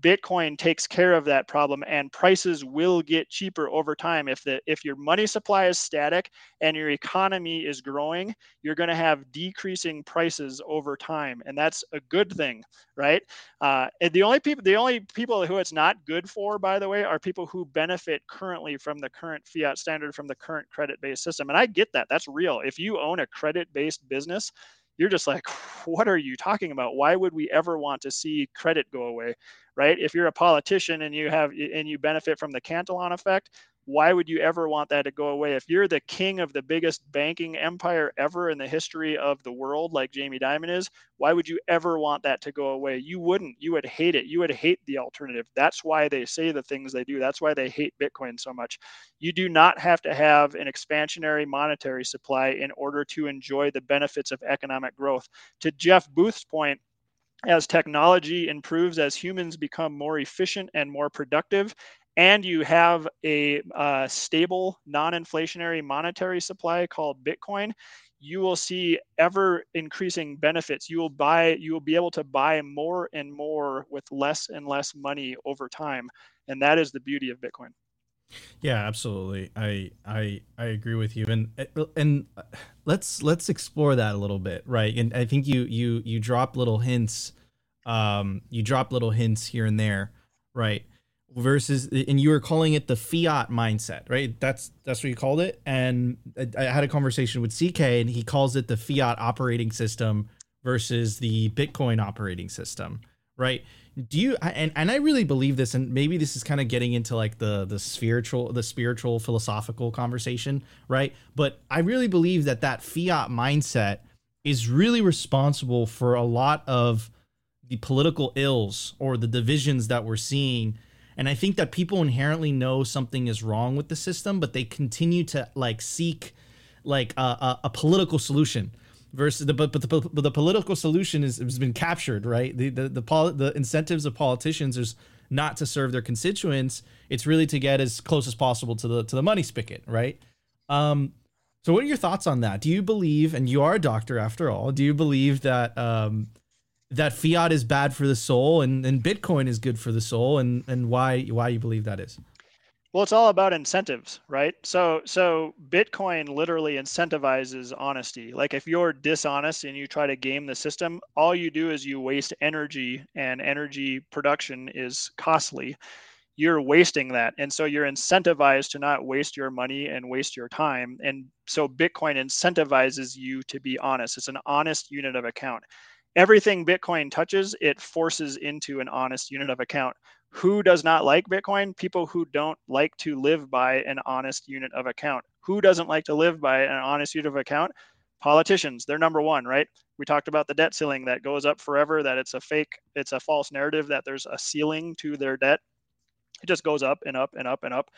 Bitcoin takes care of that problem, and prices will get cheaper over time. If your money supply is static and your economy is growing, you're going to have decreasing prices over time, and that's a good thing, right? And the only people who it's not good for, by the way, are people who benefit currently from the current fiat standard, from the current credit-based system. And I get that. That's real. If you own a credit-based business, you're just like, what are you talking about? Why would we ever want to see credit go away, right? If you're a politician and you benefit from the Cantillon effect, why would you ever want that to go away? If you're the king of the biggest banking empire ever in the history of the world, like Jamie Dimon is, why would you ever want that to go away? You wouldn't. You would hate it. You would hate the alternative. That's why they say the things they do. That's why they hate Bitcoin so much. You do not have to have an expansionary monetary supply in order to enjoy the benefits of economic growth. To Jeff Booth's point, as technology improves, as humans become more efficient and more productive, and you have a stable, non-inflationary monetary supply called Bitcoin, you will see ever increasing benefits. You will be able to buy more and more with less and less money over time. And that is the beauty of Bitcoin. Yeah, absolutely. I agree with you. And let's explore that a little bit. Right. And I think you drop little hints. You drop little hints here and there. Right. Versus, and you were calling it the fiat mindset, right? That's what you called it. And I had a conversation with CK, and he calls it the fiat operating system versus the Bitcoin operating system, right? Do you, and I really believe this, and maybe this is kind of getting into like the spiritual philosophical conversation, right? But I really believe that fiat mindset is really responsible for a lot of the political ills or the divisions that we're seeing. And I think that people inherently know something is wrong with the system, but they continue to like seek like a political solution versus but the political solution has been captured, right? The incentives of politicians is not to serve their constituents. It's really to get as close as possible to the money spigot, right? So what are your thoughts on that? Do you believe, and you are a doctor after all, do you believe that that fiat is bad for the soul and Bitcoin is good for the soul, and why you believe that is? Well, it's all about incentives, right? So Bitcoin literally incentivizes honesty. Like if you're dishonest and you try to game the system, all you do is you waste energy, and energy production is costly. You're wasting that. And so you're incentivized to not waste your money and waste your time. And so Bitcoin incentivizes you to be honest. It's an honest unit of account. Everything Bitcoin touches, it forces into an honest unit of account. Who does not like Bitcoin? People who don't like to live by an honest unit of account. Who doesn't like to live by an honest unit of account? Politicians, they're number one, right? We talked about the debt ceiling that goes up forever, that it's a fake, it's a false narrative that there's a ceiling to their debt. It just goes up and up and up and up.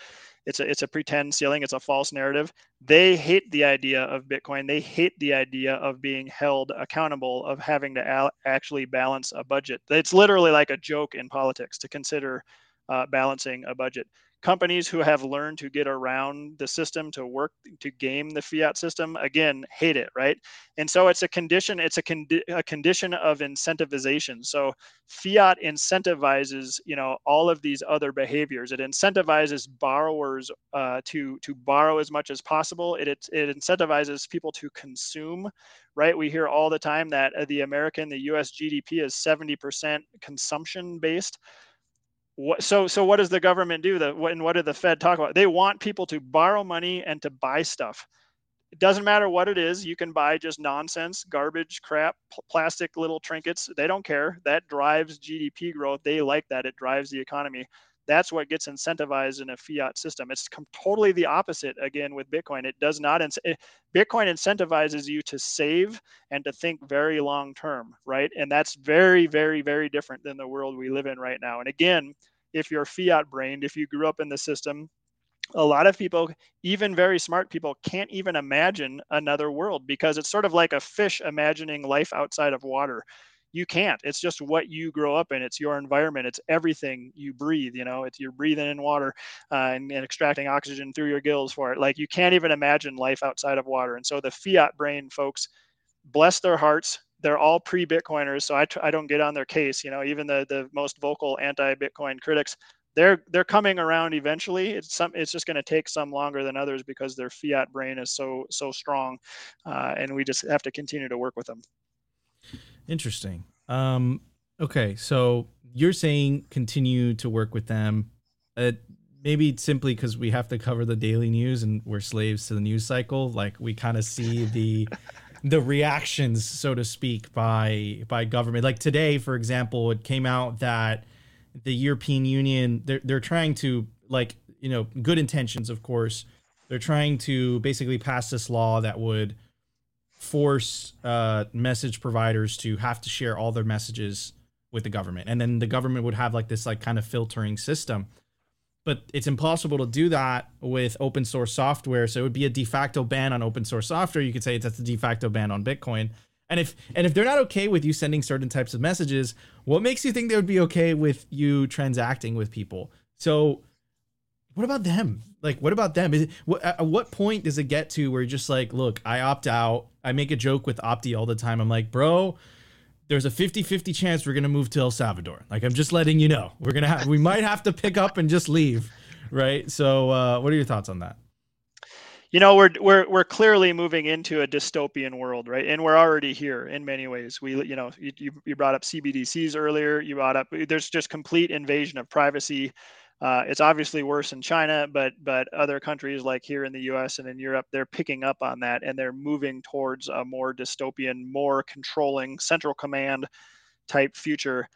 It's a pretend ceiling. It's a false narrative. They hate the idea of Bitcoin. They hate the idea of being held accountable, of having to actually balance a budget. It's literally like a joke in politics to consider balancing a budget. Companies who have learned to get around the system, to work, to game the fiat system, again, hate it, right? And so it's a condition. It's a condition of incentivization. So fiat incentivizes, all of these other behaviors. It incentivizes borrowers to borrow as much as possible. It incentivizes people to consume, right? We hear all the time that the U.S. GDP is 70% consumption based. So what does the government do? What did the Fed talk about? They want people to borrow money and to buy stuff. It doesn't matter what it is. You can buy just nonsense, garbage, crap, plastic, little trinkets. They don't care. That drives GDP growth. They like that. It drives the economy. That's what gets incentivized in a fiat system. It's totally the opposite again with Bitcoin. It does not, Bitcoin incentivizes you to save and to think very long term, right? And that's very, very, very different than the world we live in right now. And again, if you're fiat brained, if you grew up in the system, a lot of people, even very smart people, can't even imagine another world because it's sort of like a fish imagining life outside of water. You can't. It's just what you grow up in. It's your environment. It's everything you breathe. You know, it's you're breathing in water and extracting oxygen through your gills for it. Like you can't even imagine life outside of water. And so the fiat brain folks, bless their hearts, they're all pre-Bitcoiners. So I don't get on their case. You know, even the most vocal anti-Bitcoin critics, they're coming around eventually. It's just going to take some longer than others because their fiat brain is so strong, and we just have to continue to work with them. Interesting. Okay, so you're saying continue to work with them. Maybe it's simply because we have to cover the daily news and we're slaves to the news cycle. Like we kind of see the reactions, so to speak, by government. Like today, for example, it came out that the European Union, they're trying to, like, you know, good intentions, of course. They're trying to basically pass this law that would force message providers to have to share all their messages with the government, and then the government would have like this like kind of filtering system, but it's impossible to do that with open source software. So it would be a de facto ban on open source software. You could say that's a de facto ban on Bitcoin. And if they're not okay with you sending certain types of messages, what makes you think they would be okay with you transacting with people? So what about them? Like, what about them? At what point does it get to where you're just like, look, I opt out. I make a joke with Opti all the time. I'm like, bro, there's a 50-50 chance we're going to move to El Salvador. Like, I'm just letting you know. We might have to pick up and just leave, right? So what are your thoughts on that? You know, we're clearly moving into a dystopian world, right? And we're already here in many ways. We, you know, you brought up CBDCs earlier. You brought up, there's just complete invasion of privacy. It's obviously worse in China, but other countries like here in the U.S. and in Europe, they're picking up on that and they're moving towards a more dystopian, more controlling central command type future.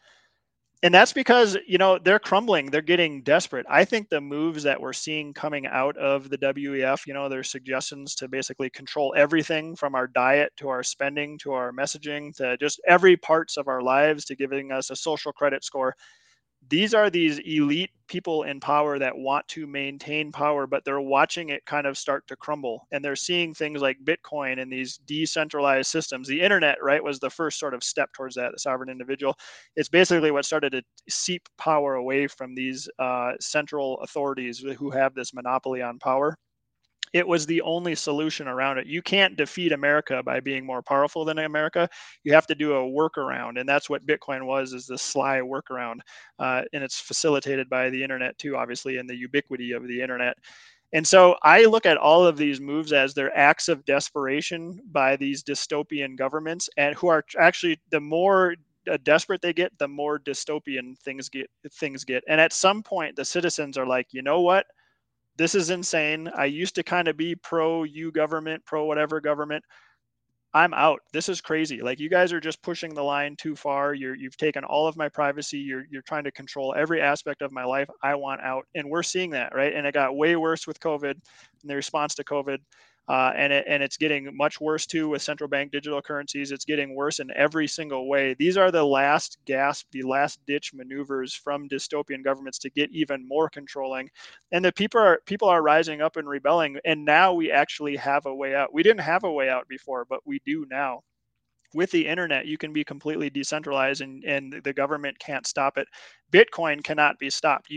And that's because, you know, they're crumbling. They're getting desperate. I think the moves that we're seeing coming out of the WEF, you know, their suggestions to basically control everything from our diet to our spending to our messaging to just every parts of our lives to giving us a social credit score. These are these elite people in power that want to maintain power, but they're watching it kind of start to crumble. And they're seeing things like Bitcoin and these decentralized systems. The internet, right, was the first sort of step towards that, the sovereign individual. It's basically what started to seep power away from these central authorities who have this monopoly on power. It was the only solution around it. You can't defeat America by being more powerful than America. You have to do a workaround. And that's what Bitcoin was, is the sly workaround. And it's facilitated by the internet too, obviously, and the ubiquity of the internet. And so I look at all of these moves as they're acts of desperation by these dystopian governments, and who are actually, the more desperate they get, the more dystopian things get. And at some point, the citizens are like, you know what? This is insane. I used to kind of be pro-you government, pro-whatever government. I'm out. This is crazy. Like, you guys are just pushing the line too far. You've taken all of my privacy. You're trying to control every aspect of my life. I want out. And we're seeing that, right? And it got way worse with COVID and the response to COVID. And it's getting much worse too with central bank digital currencies. It's getting worse in every single way. These are the last gasp, the last ditch maneuvers from dystopian governments to get even more controlling. And the people are rising up and rebelling. And now we actually have a way out. We didn't have a way out before, but we do now. With the internet, you can be completely decentralized and the government can't stop it. Bitcoin cannot be stopped.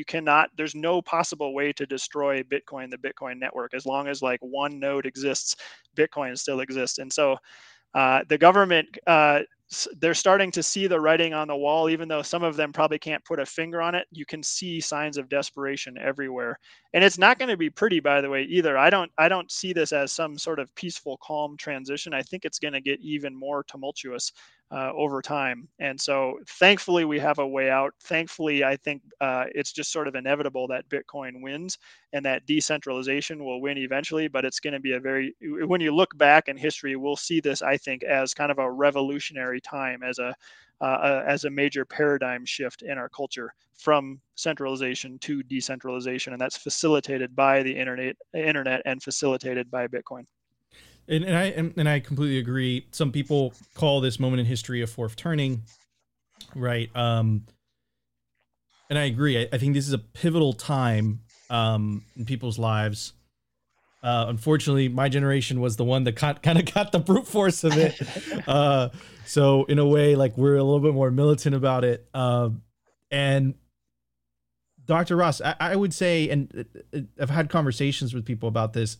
There's no possible way to destroy Bitcoin, the Bitcoin network. As long as like one node exists, Bitcoin still exists. And so the government, they're starting to see the writing on the wall, even though some of them probably can't put a finger on it. You can see signs of desperation everywhere. And it's not going to be pretty, by the way, either. I don't see this as some sort of peaceful, calm transition. I think it's going to get even more tumultuous. over time. And so thankfully we have a way out. Thankfully, I think it's just sort of inevitable that Bitcoin wins and that decentralization will win eventually, but it's going to be a very, when you look back in history, we'll see this, I think, as kind of a revolutionary time, as a major paradigm shift in our culture from centralization to decentralization. And that's facilitated by the internet and facilitated by Bitcoin. And I completely agree. Some people call this moment in history a fourth turning, right? And I agree. I think this is a pivotal time in people's lives. Unfortunately, my generation was the one that kind of got the brute force of it. So in a way, like, we're a little bit more militant about it. And Dr. Ross, I would say, and I've had conversations with people about this,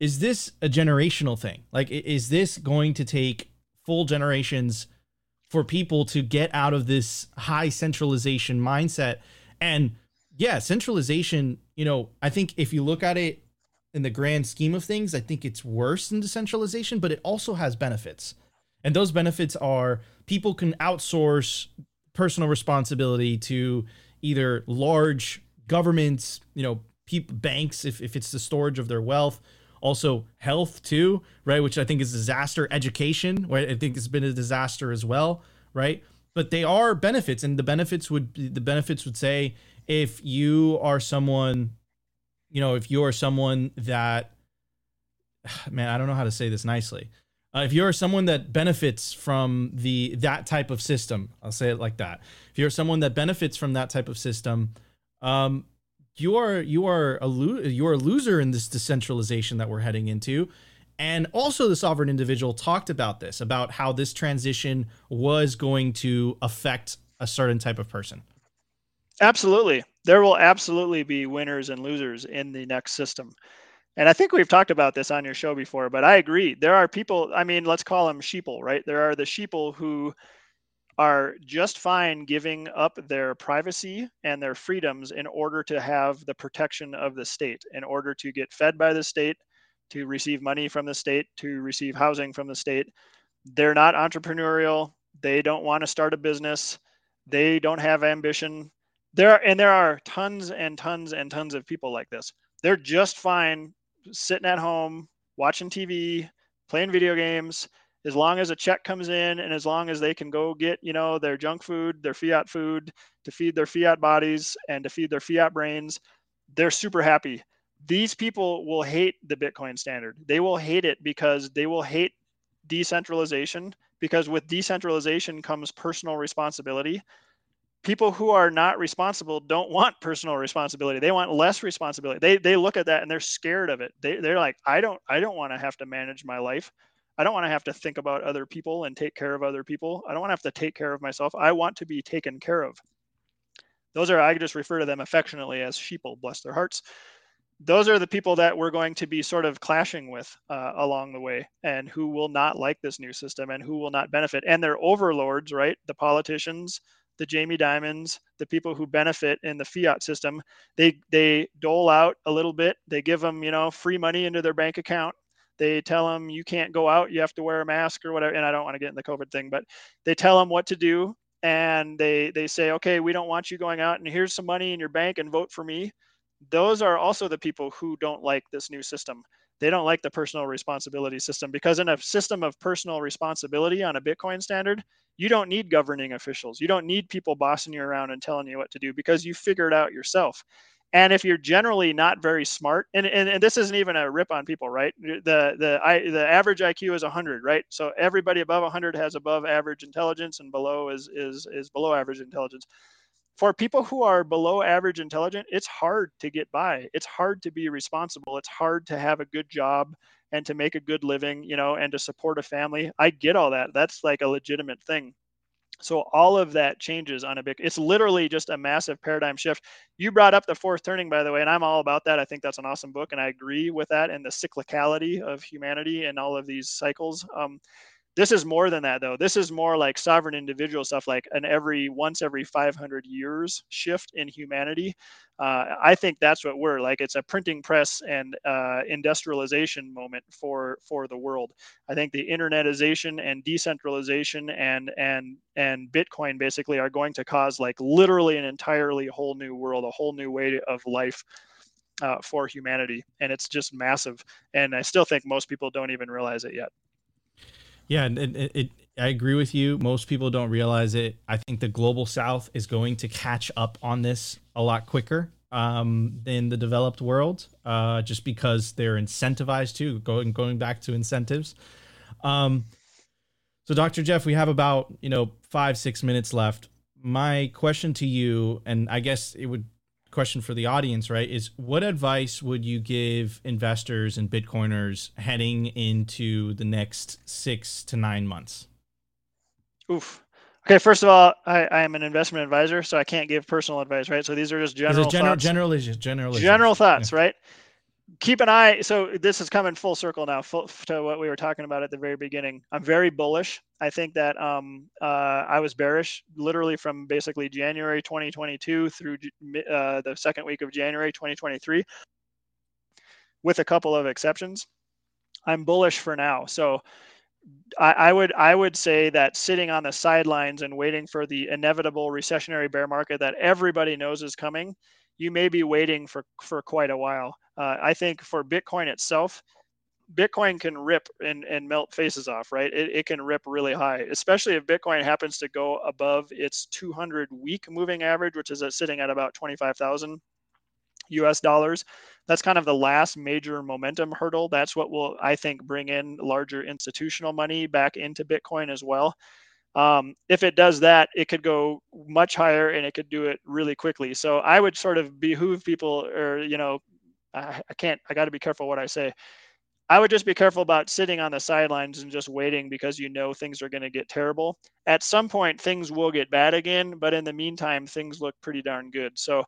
is this a generational thing? Like, is this going to take full generations for people to get out of this high centralization mindset? And yeah, centralization, you know, I think if you look at it in the grand scheme of things, I think it's worse than decentralization, but it also has benefits. And those benefits are people can outsource personal responsibility to either large governments, you know, banks, if it's the storage of their wealth, also health too, right? Which I think is a disaster. Education, right? I think it's been a disaster as well, right? But they are benefits, and the benefits would say, if you are someone, you know, if you're someone that, man, I don't know how to say this nicely. If you're someone that benefits from that type of system, I'll say it like that. If you're someone that benefits from that type of system, you are a loser in this decentralization that we're heading into. And also the sovereign individual talked about this, about how this transition was going to affect a certain type of person. Absolutely. There will absolutely be winners and losers in the next system. And I think we've talked about this on your show before, but I agree. There are people, I mean, let's call them sheeple, right? There are the sheeple who are just fine giving up their privacy and their freedoms in order to have the protection of the state, in order to get fed by the state, to receive money from the state, to receive housing from the state. They're not entrepreneurial. They don't want to start a business. They don't have ambition. There are tons and tons and tons of people like this. They're just fine sitting at home, watching TV, playing video games, as long as a check comes in and as long as they can go get, you know, their junk food, their fiat food, to feed their fiat bodies and to feed their fiat brains, they're super happy. These people will hate the Bitcoin standard. They will hate it because they will hate decentralization, because with decentralization comes personal responsibility. People who are not responsible don't want personal responsibility. They want less responsibility. They look at that and they're scared of it. They're like, I don't want to have to manage my life. I don't want to have to think about other people and take care of other people. I don't want to have to take care of myself. I want to be taken care of. I just refer to them affectionately as sheeple, bless their hearts. Those are the people that we're going to be sort of clashing with along the way, and who will not like this new system and who will not benefit. And their overlords, right? The politicians, the Jamie Dimons, the people who benefit in the fiat system, they dole out a little bit. They give them, you know, free money into their bank account. They tell them you can't go out, you have to wear a mask or whatever. And I don't want to get in the COVID thing, but they tell them what to do. And they say, okay, we don't want you going out, and here's some money in your bank and vote for me. Those are also the people who don't like this new system. They don't like the personal responsibility system, because in a system of personal responsibility on a Bitcoin standard, you don't need governing officials. You don't need people bossing you around and telling you what to do, because you figure it out yourself. And if you're generally not very smart, and this isn't even a rip on people, right? The average IQ is 100, right? So everybody above 100 has above average intelligence, and below is below average intelligence. For people who are below average intelligent, it's hard to get by. It's hard to be responsible. It's hard to have a good job and to make a good living, you know, and to support a family. I get all that. That's like a legitimate thing. So all of that changes on a big, it's literally just a massive paradigm shift. You brought up The Fourth Turning, by the way, and I'm all about that. I think that's an awesome book, and I agree with that and the cyclicality of humanity and all of these cycles. This is more than that, though. This is more like sovereign individual stuff, like an once every 500 years shift in humanity. I think that's what we're like. It's a printing press and industrialization moment for the world. I think the internetization and decentralization and Bitcoin basically are going to cause like literally an entirely whole new world, a whole new way of life for humanity. And it's just massive. And I still think most people don't even realize it yet. Yeah, and I agree with you. Most people don't realize it. I think the global South is going to catch up on this a lot quicker than the developed world, just because they're incentivized to going back to incentives. So, Dr. Jeff, we have about 5-6 minutes left. My question to you, and I guess it would question for the audience, right, is what advice would you give investors and Bitcoiners heading into the next 6 to 9 months? Oof. Okay. First of all, I am an investment advisor, so I can't give personal advice, right? So these are just general thoughts, yeah. Right? Keep an eye. So this is coming full circle now to what we were talking about at the very beginning. I'm very bullish. I think that I was bearish literally from basically January 2022 through the second week of January 2023, with a couple of exceptions. I'm bullish for now. So I would say that sitting on the sidelines and waiting for the inevitable recessionary bear market that everybody knows is coming, you may be waiting for quite a while. I think for Bitcoin itself, Bitcoin can rip and melt faces off, right? It can rip really high, especially if Bitcoin happens to go above its 200-week moving average, which is sitting at about $25,000 US. That's kind of the last major momentum hurdle. That's what will, I think, bring in larger institutional money back into Bitcoin as well. If it does that, it could go much higher and it could do it really quickly. So I would sort of behoove people, or, I got to be careful what I say. I would just be careful about sitting on the sidelines and just waiting, because things are going to get terrible. At some point, things will get bad again, but in the meantime, things look pretty darn good. So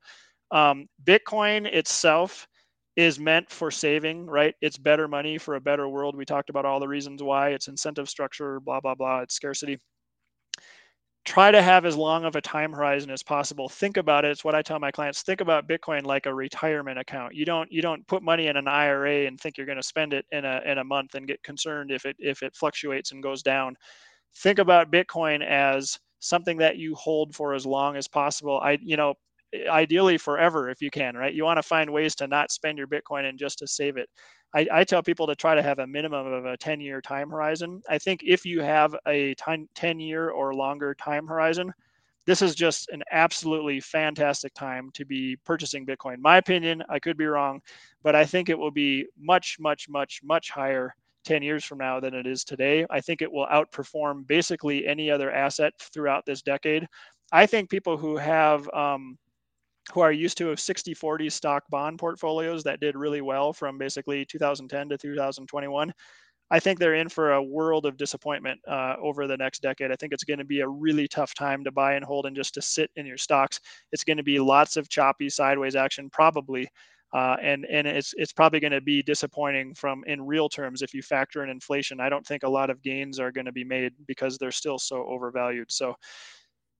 Bitcoin itself is meant for saving, right? It's better money for a better world. We talked about all the reasons why. It's incentive structure, blah, blah, blah. It's scarcity. Try to have as long of a time horizon as possible. Think about it. It's what I tell my clients. Think about Bitcoin like a retirement account. You don't put money in an IRA and think you're going to spend it in a month and get concerned if it fluctuates and goes down. Think about Bitcoin as something that you hold for as long as possible. Ideally forever if you can, right? You want to find ways to not spend your Bitcoin and just to save it. I tell people to try to have a minimum of a 10-year time horizon. I think if you have a 10-year or longer time horizon, this is just an absolutely fantastic time to be purchasing Bitcoin. My opinion, I could be wrong, but I think it will be much, much, much, much higher 10 years from now than it is today. I think it will outperform basically any other asset throughout this decade. I think people who have who are used to 60-40 stock bond portfolios that did really well from basically 2010 to 2021, I think they're in for a world of disappointment over the next decade. I think it's going to be a really tough time to buy and hold and just to sit in your stocks. It's going to be lots of choppy sideways action probably. And it's probably going to be disappointing in real terms. If you factor in inflation, I don't think a lot of gains are going to be made because they're still so overvalued. So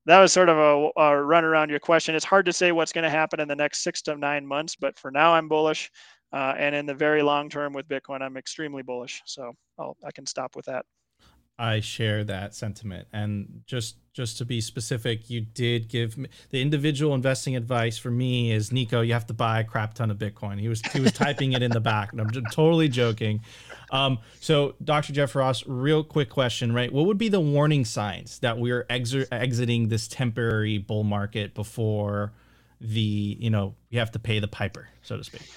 that was sort of a run around your question. It's hard to say what's going to happen in the next 6 to 9 months, but for now I'm bullish. And in the very long term with Bitcoin, I'm extremely bullish. So I can stop with that. I share that sentiment. And just to be specific, you did give me the individual investing advice. For me is, Nico, you have to buy a crap ton of Bitcoin. He was typing it in the back, and I'm just totally joking. So Dr. Jeff Ross, real quick question, right? What would be the warning signs that we're exiting this temporary bull market before we have to pay the piper, so to speak?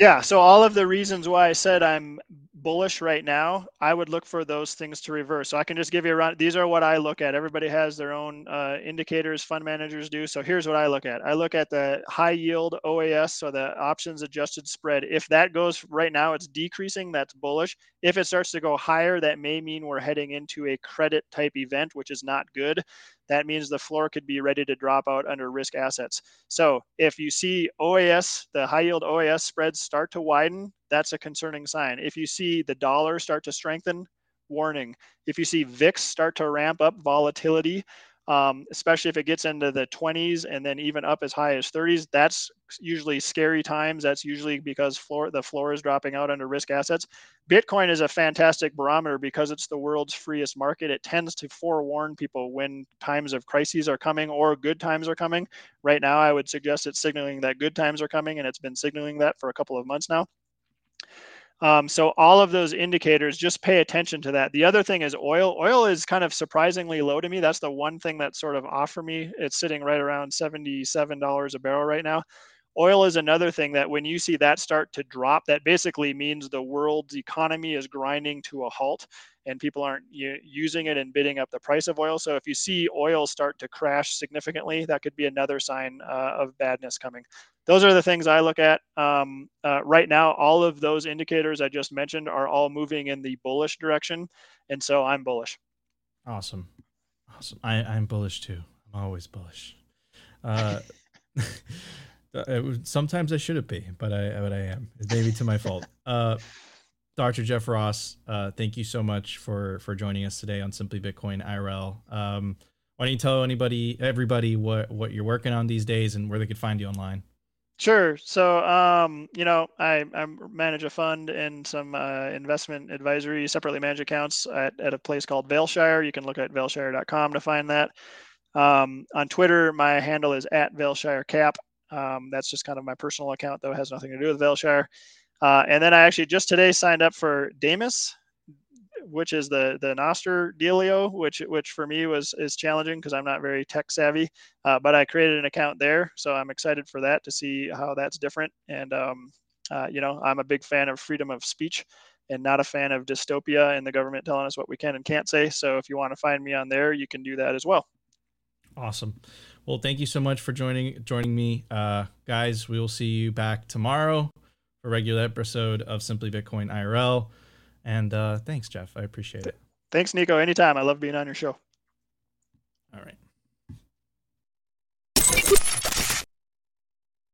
Yeah. So all of the reasons why I said I'm bullish right now, I would look for those things to reverse. So I can just give you a run. These are what I look at. Everybody has their own indicators, fund managers do. So here's what I look at. I look at the high yield OAS, so the options adjusted spread. If that goes right now, it's decreasing. That's bullish. If it starts to go higher, that may mean we're heading into a credit type event, which is not good. That means the floor could be ready to drop out under risk assets. So if you see OAS, the high yield OAS spreads start to widen, that's a concerning sign. If you see the dollar start to strengthen, warning. If you see VIX start to ramp up volatility, especially if it gets into the 20s and then even up as high as 30s, that's usually scary times. That's usually because the floor is dropping out under risk assets. Bitcoin is a fantastic barometer because it's the world's freest market. It tends to forewarn people when times of crises are coming or good times are coming. Right now, I would suggest it's signaling that good times are coming, and it's been signaling that for a couple of months now. So all of those indicators, just pay attention to that. The other thing is oil. Oil is kind of surprisingly low to me. That's the one thing that sort of off for me. It's sitting right around $77 a barrel right now. Oil is another thing that when you see that start to drop, that basically means the world's economy is grinding to a halt and people aren't using it and bidding up the price of oil. So if you see oil start to crash significantly, that could be another sign of badness coming. Those are the things I look at. Right now, all of those indicators I just mentioned are all moving in the bullish direction. And so I'm bullish. Awesome. I'm bullish too. I'm always bullish. Sometimes I shouldn't be, but I am. It's maybe to my fault. Dr. Jeff Ross, thank you so much for joining us today on Simply Bitcoin IRL. Why don't you tell everybody what you're working on these days and where they could find you online? Sure. So, I manage a fund and some investment advisory, separately managed accounts at a place called Vailshire. You can look at Vailshire.com to find that. On Twitter, my handle is @VailshireCap. That's just kind of my personal account, though. It has nothing to do with Vailshire. And then I actually just today signed up for Damus, which is the Noster dealio, which for me is challenging because I'm not very tech savvy, but I created an account there. So I'm excited for that to see how that's different. And, I'm a big fan of freedom of speech and not a fan of dystopia and the government telling us what we can and can't say. So if you want to find me on there, you can do that as well. Awesome. Well, thank you so much for joining me. Guys, we will see you back tomorrow for a regular episode of Simply Bitcoin IRL. And thanks, Jeff. I appreciate it. Thanks, Nico. Anytime. I love being on your show. All right.